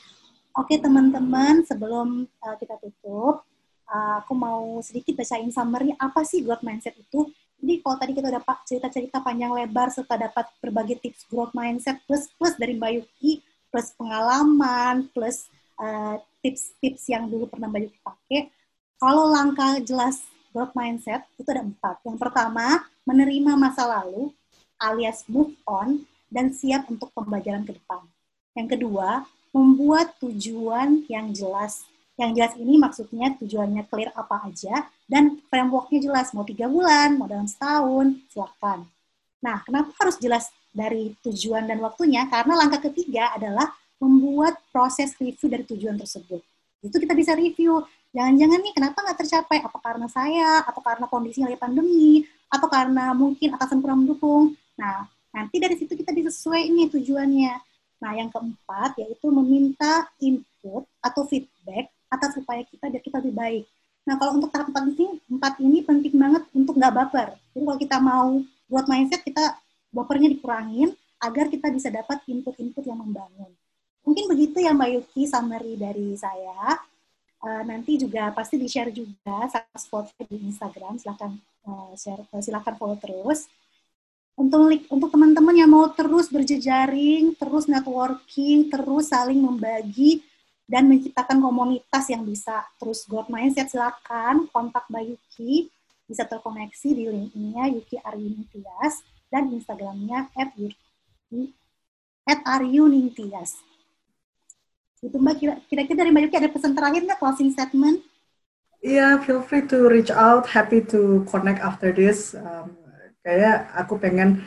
Oke teman-teman, sebelum kita tutup, aku mau sedikit bacain summary apa sih growth mindset itu. Jadi kalau tadi kita dapat cerita-cerita panjang lebar serta dapat berbagai tips growth mindset plus dari Mbak Yuki, plus pengalaman, plus tips-tips yang dulu pernah Mbak Yuki pakai. Kalau langkah jelas growth mindset itu ada 4. Yang pertama, menerima masa lalu alias move on dan siap untuk pembelajaran ke depan. Yang kedua, membuat tujuan yang jelas. Yang jelas ini maksudnya tujuannya clear apa aja dan frameworknya jelas. Mau 3 bulan, mau dalam setahun, silakan. Nah, kenapa harus jelas dari tujuan dan waktunya? Karena langkah ketiga adalah membuat proses review dari tujuan tersebut. Itu kita bisa review. Jangan-jangan nih, kenapa nggak tercapai? Apa karena saya? Apa karena kondisinya lagi pandemi? atau karena mungkin atasan kurang mendukung. Nah, nanti dari situ kita bisa sesuai ini tujuannya. Nah, yang keempat yaitu meminta input atau feedback atas upaya kita biar kita lebih baik. Nah, kalau untuk tahap 4 ini penting banget untuk nggak baper. Jadi kalau kita mau buat mindset, kita bapernya dikurangin agar kita bisa dapat input-input yang membangun. Mungkin begitu ya Mbak Yuki, summary dari saya. Nanti juga pasti di-share juga sama Spotlight di Instagram, silahkan follow terus. Untuk teman-teman yang mau terus berjejaring, terus networking, terus saling membagi, dan menciptakan komunitas yang bisa terus growth mindset, silahkan kontak Mbak Yuki, bisa terkoneksi di LinkedIn-nya Yuki Aryuningtias, dan Instagram-nya @aryuningtias. Itu Mbak, kira-kira dari Mbak Yuki ada pesan terakhir nggak, closing statement? Iya, feel free to reach out, happy to connect after this. Kayak aku pengen,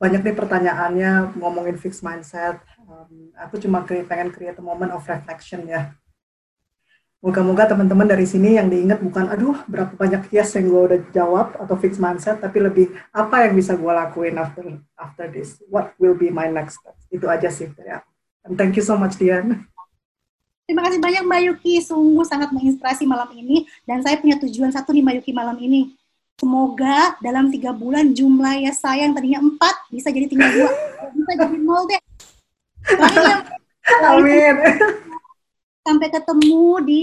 banyak nih pertanyaannya ngomongin fixed mindset. Aku cuma pengen create a moment of reflection ya. Moga-moga teman-teman dari sini yang diingat bukan, aduh berapa banyak yes yang gue udah jawab atau fixed mindset, tapi lebih apa yang bisa gue lakuin after this. What will be my next step? Itu aja sih dari aku. And thank you so much, Dian. Terima kasih banyak Mbak Yuki, sungguh sangat menginspirasi malam ini. Dan saya punya tujuan satu nih Mbak Yuki malam ini. Semoga dalam 3 bulan jumlah ya saya yang tadinya 4 bisa jadi tinggal 2. Bisa jadi 0 deh. Amin. Sampai ketemu di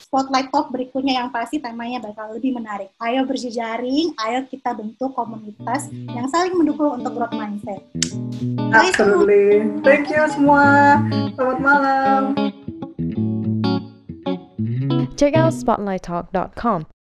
Spotlight Talk berikutnya yang pasti temanya bakal lebih menarik. Ayo berjejaring, ayo kita bentuk komunitas yang saling mendukung untuk growth mindset. Absolutely. Thank you semua. Selamat malam. Check out SpotlightTalk.com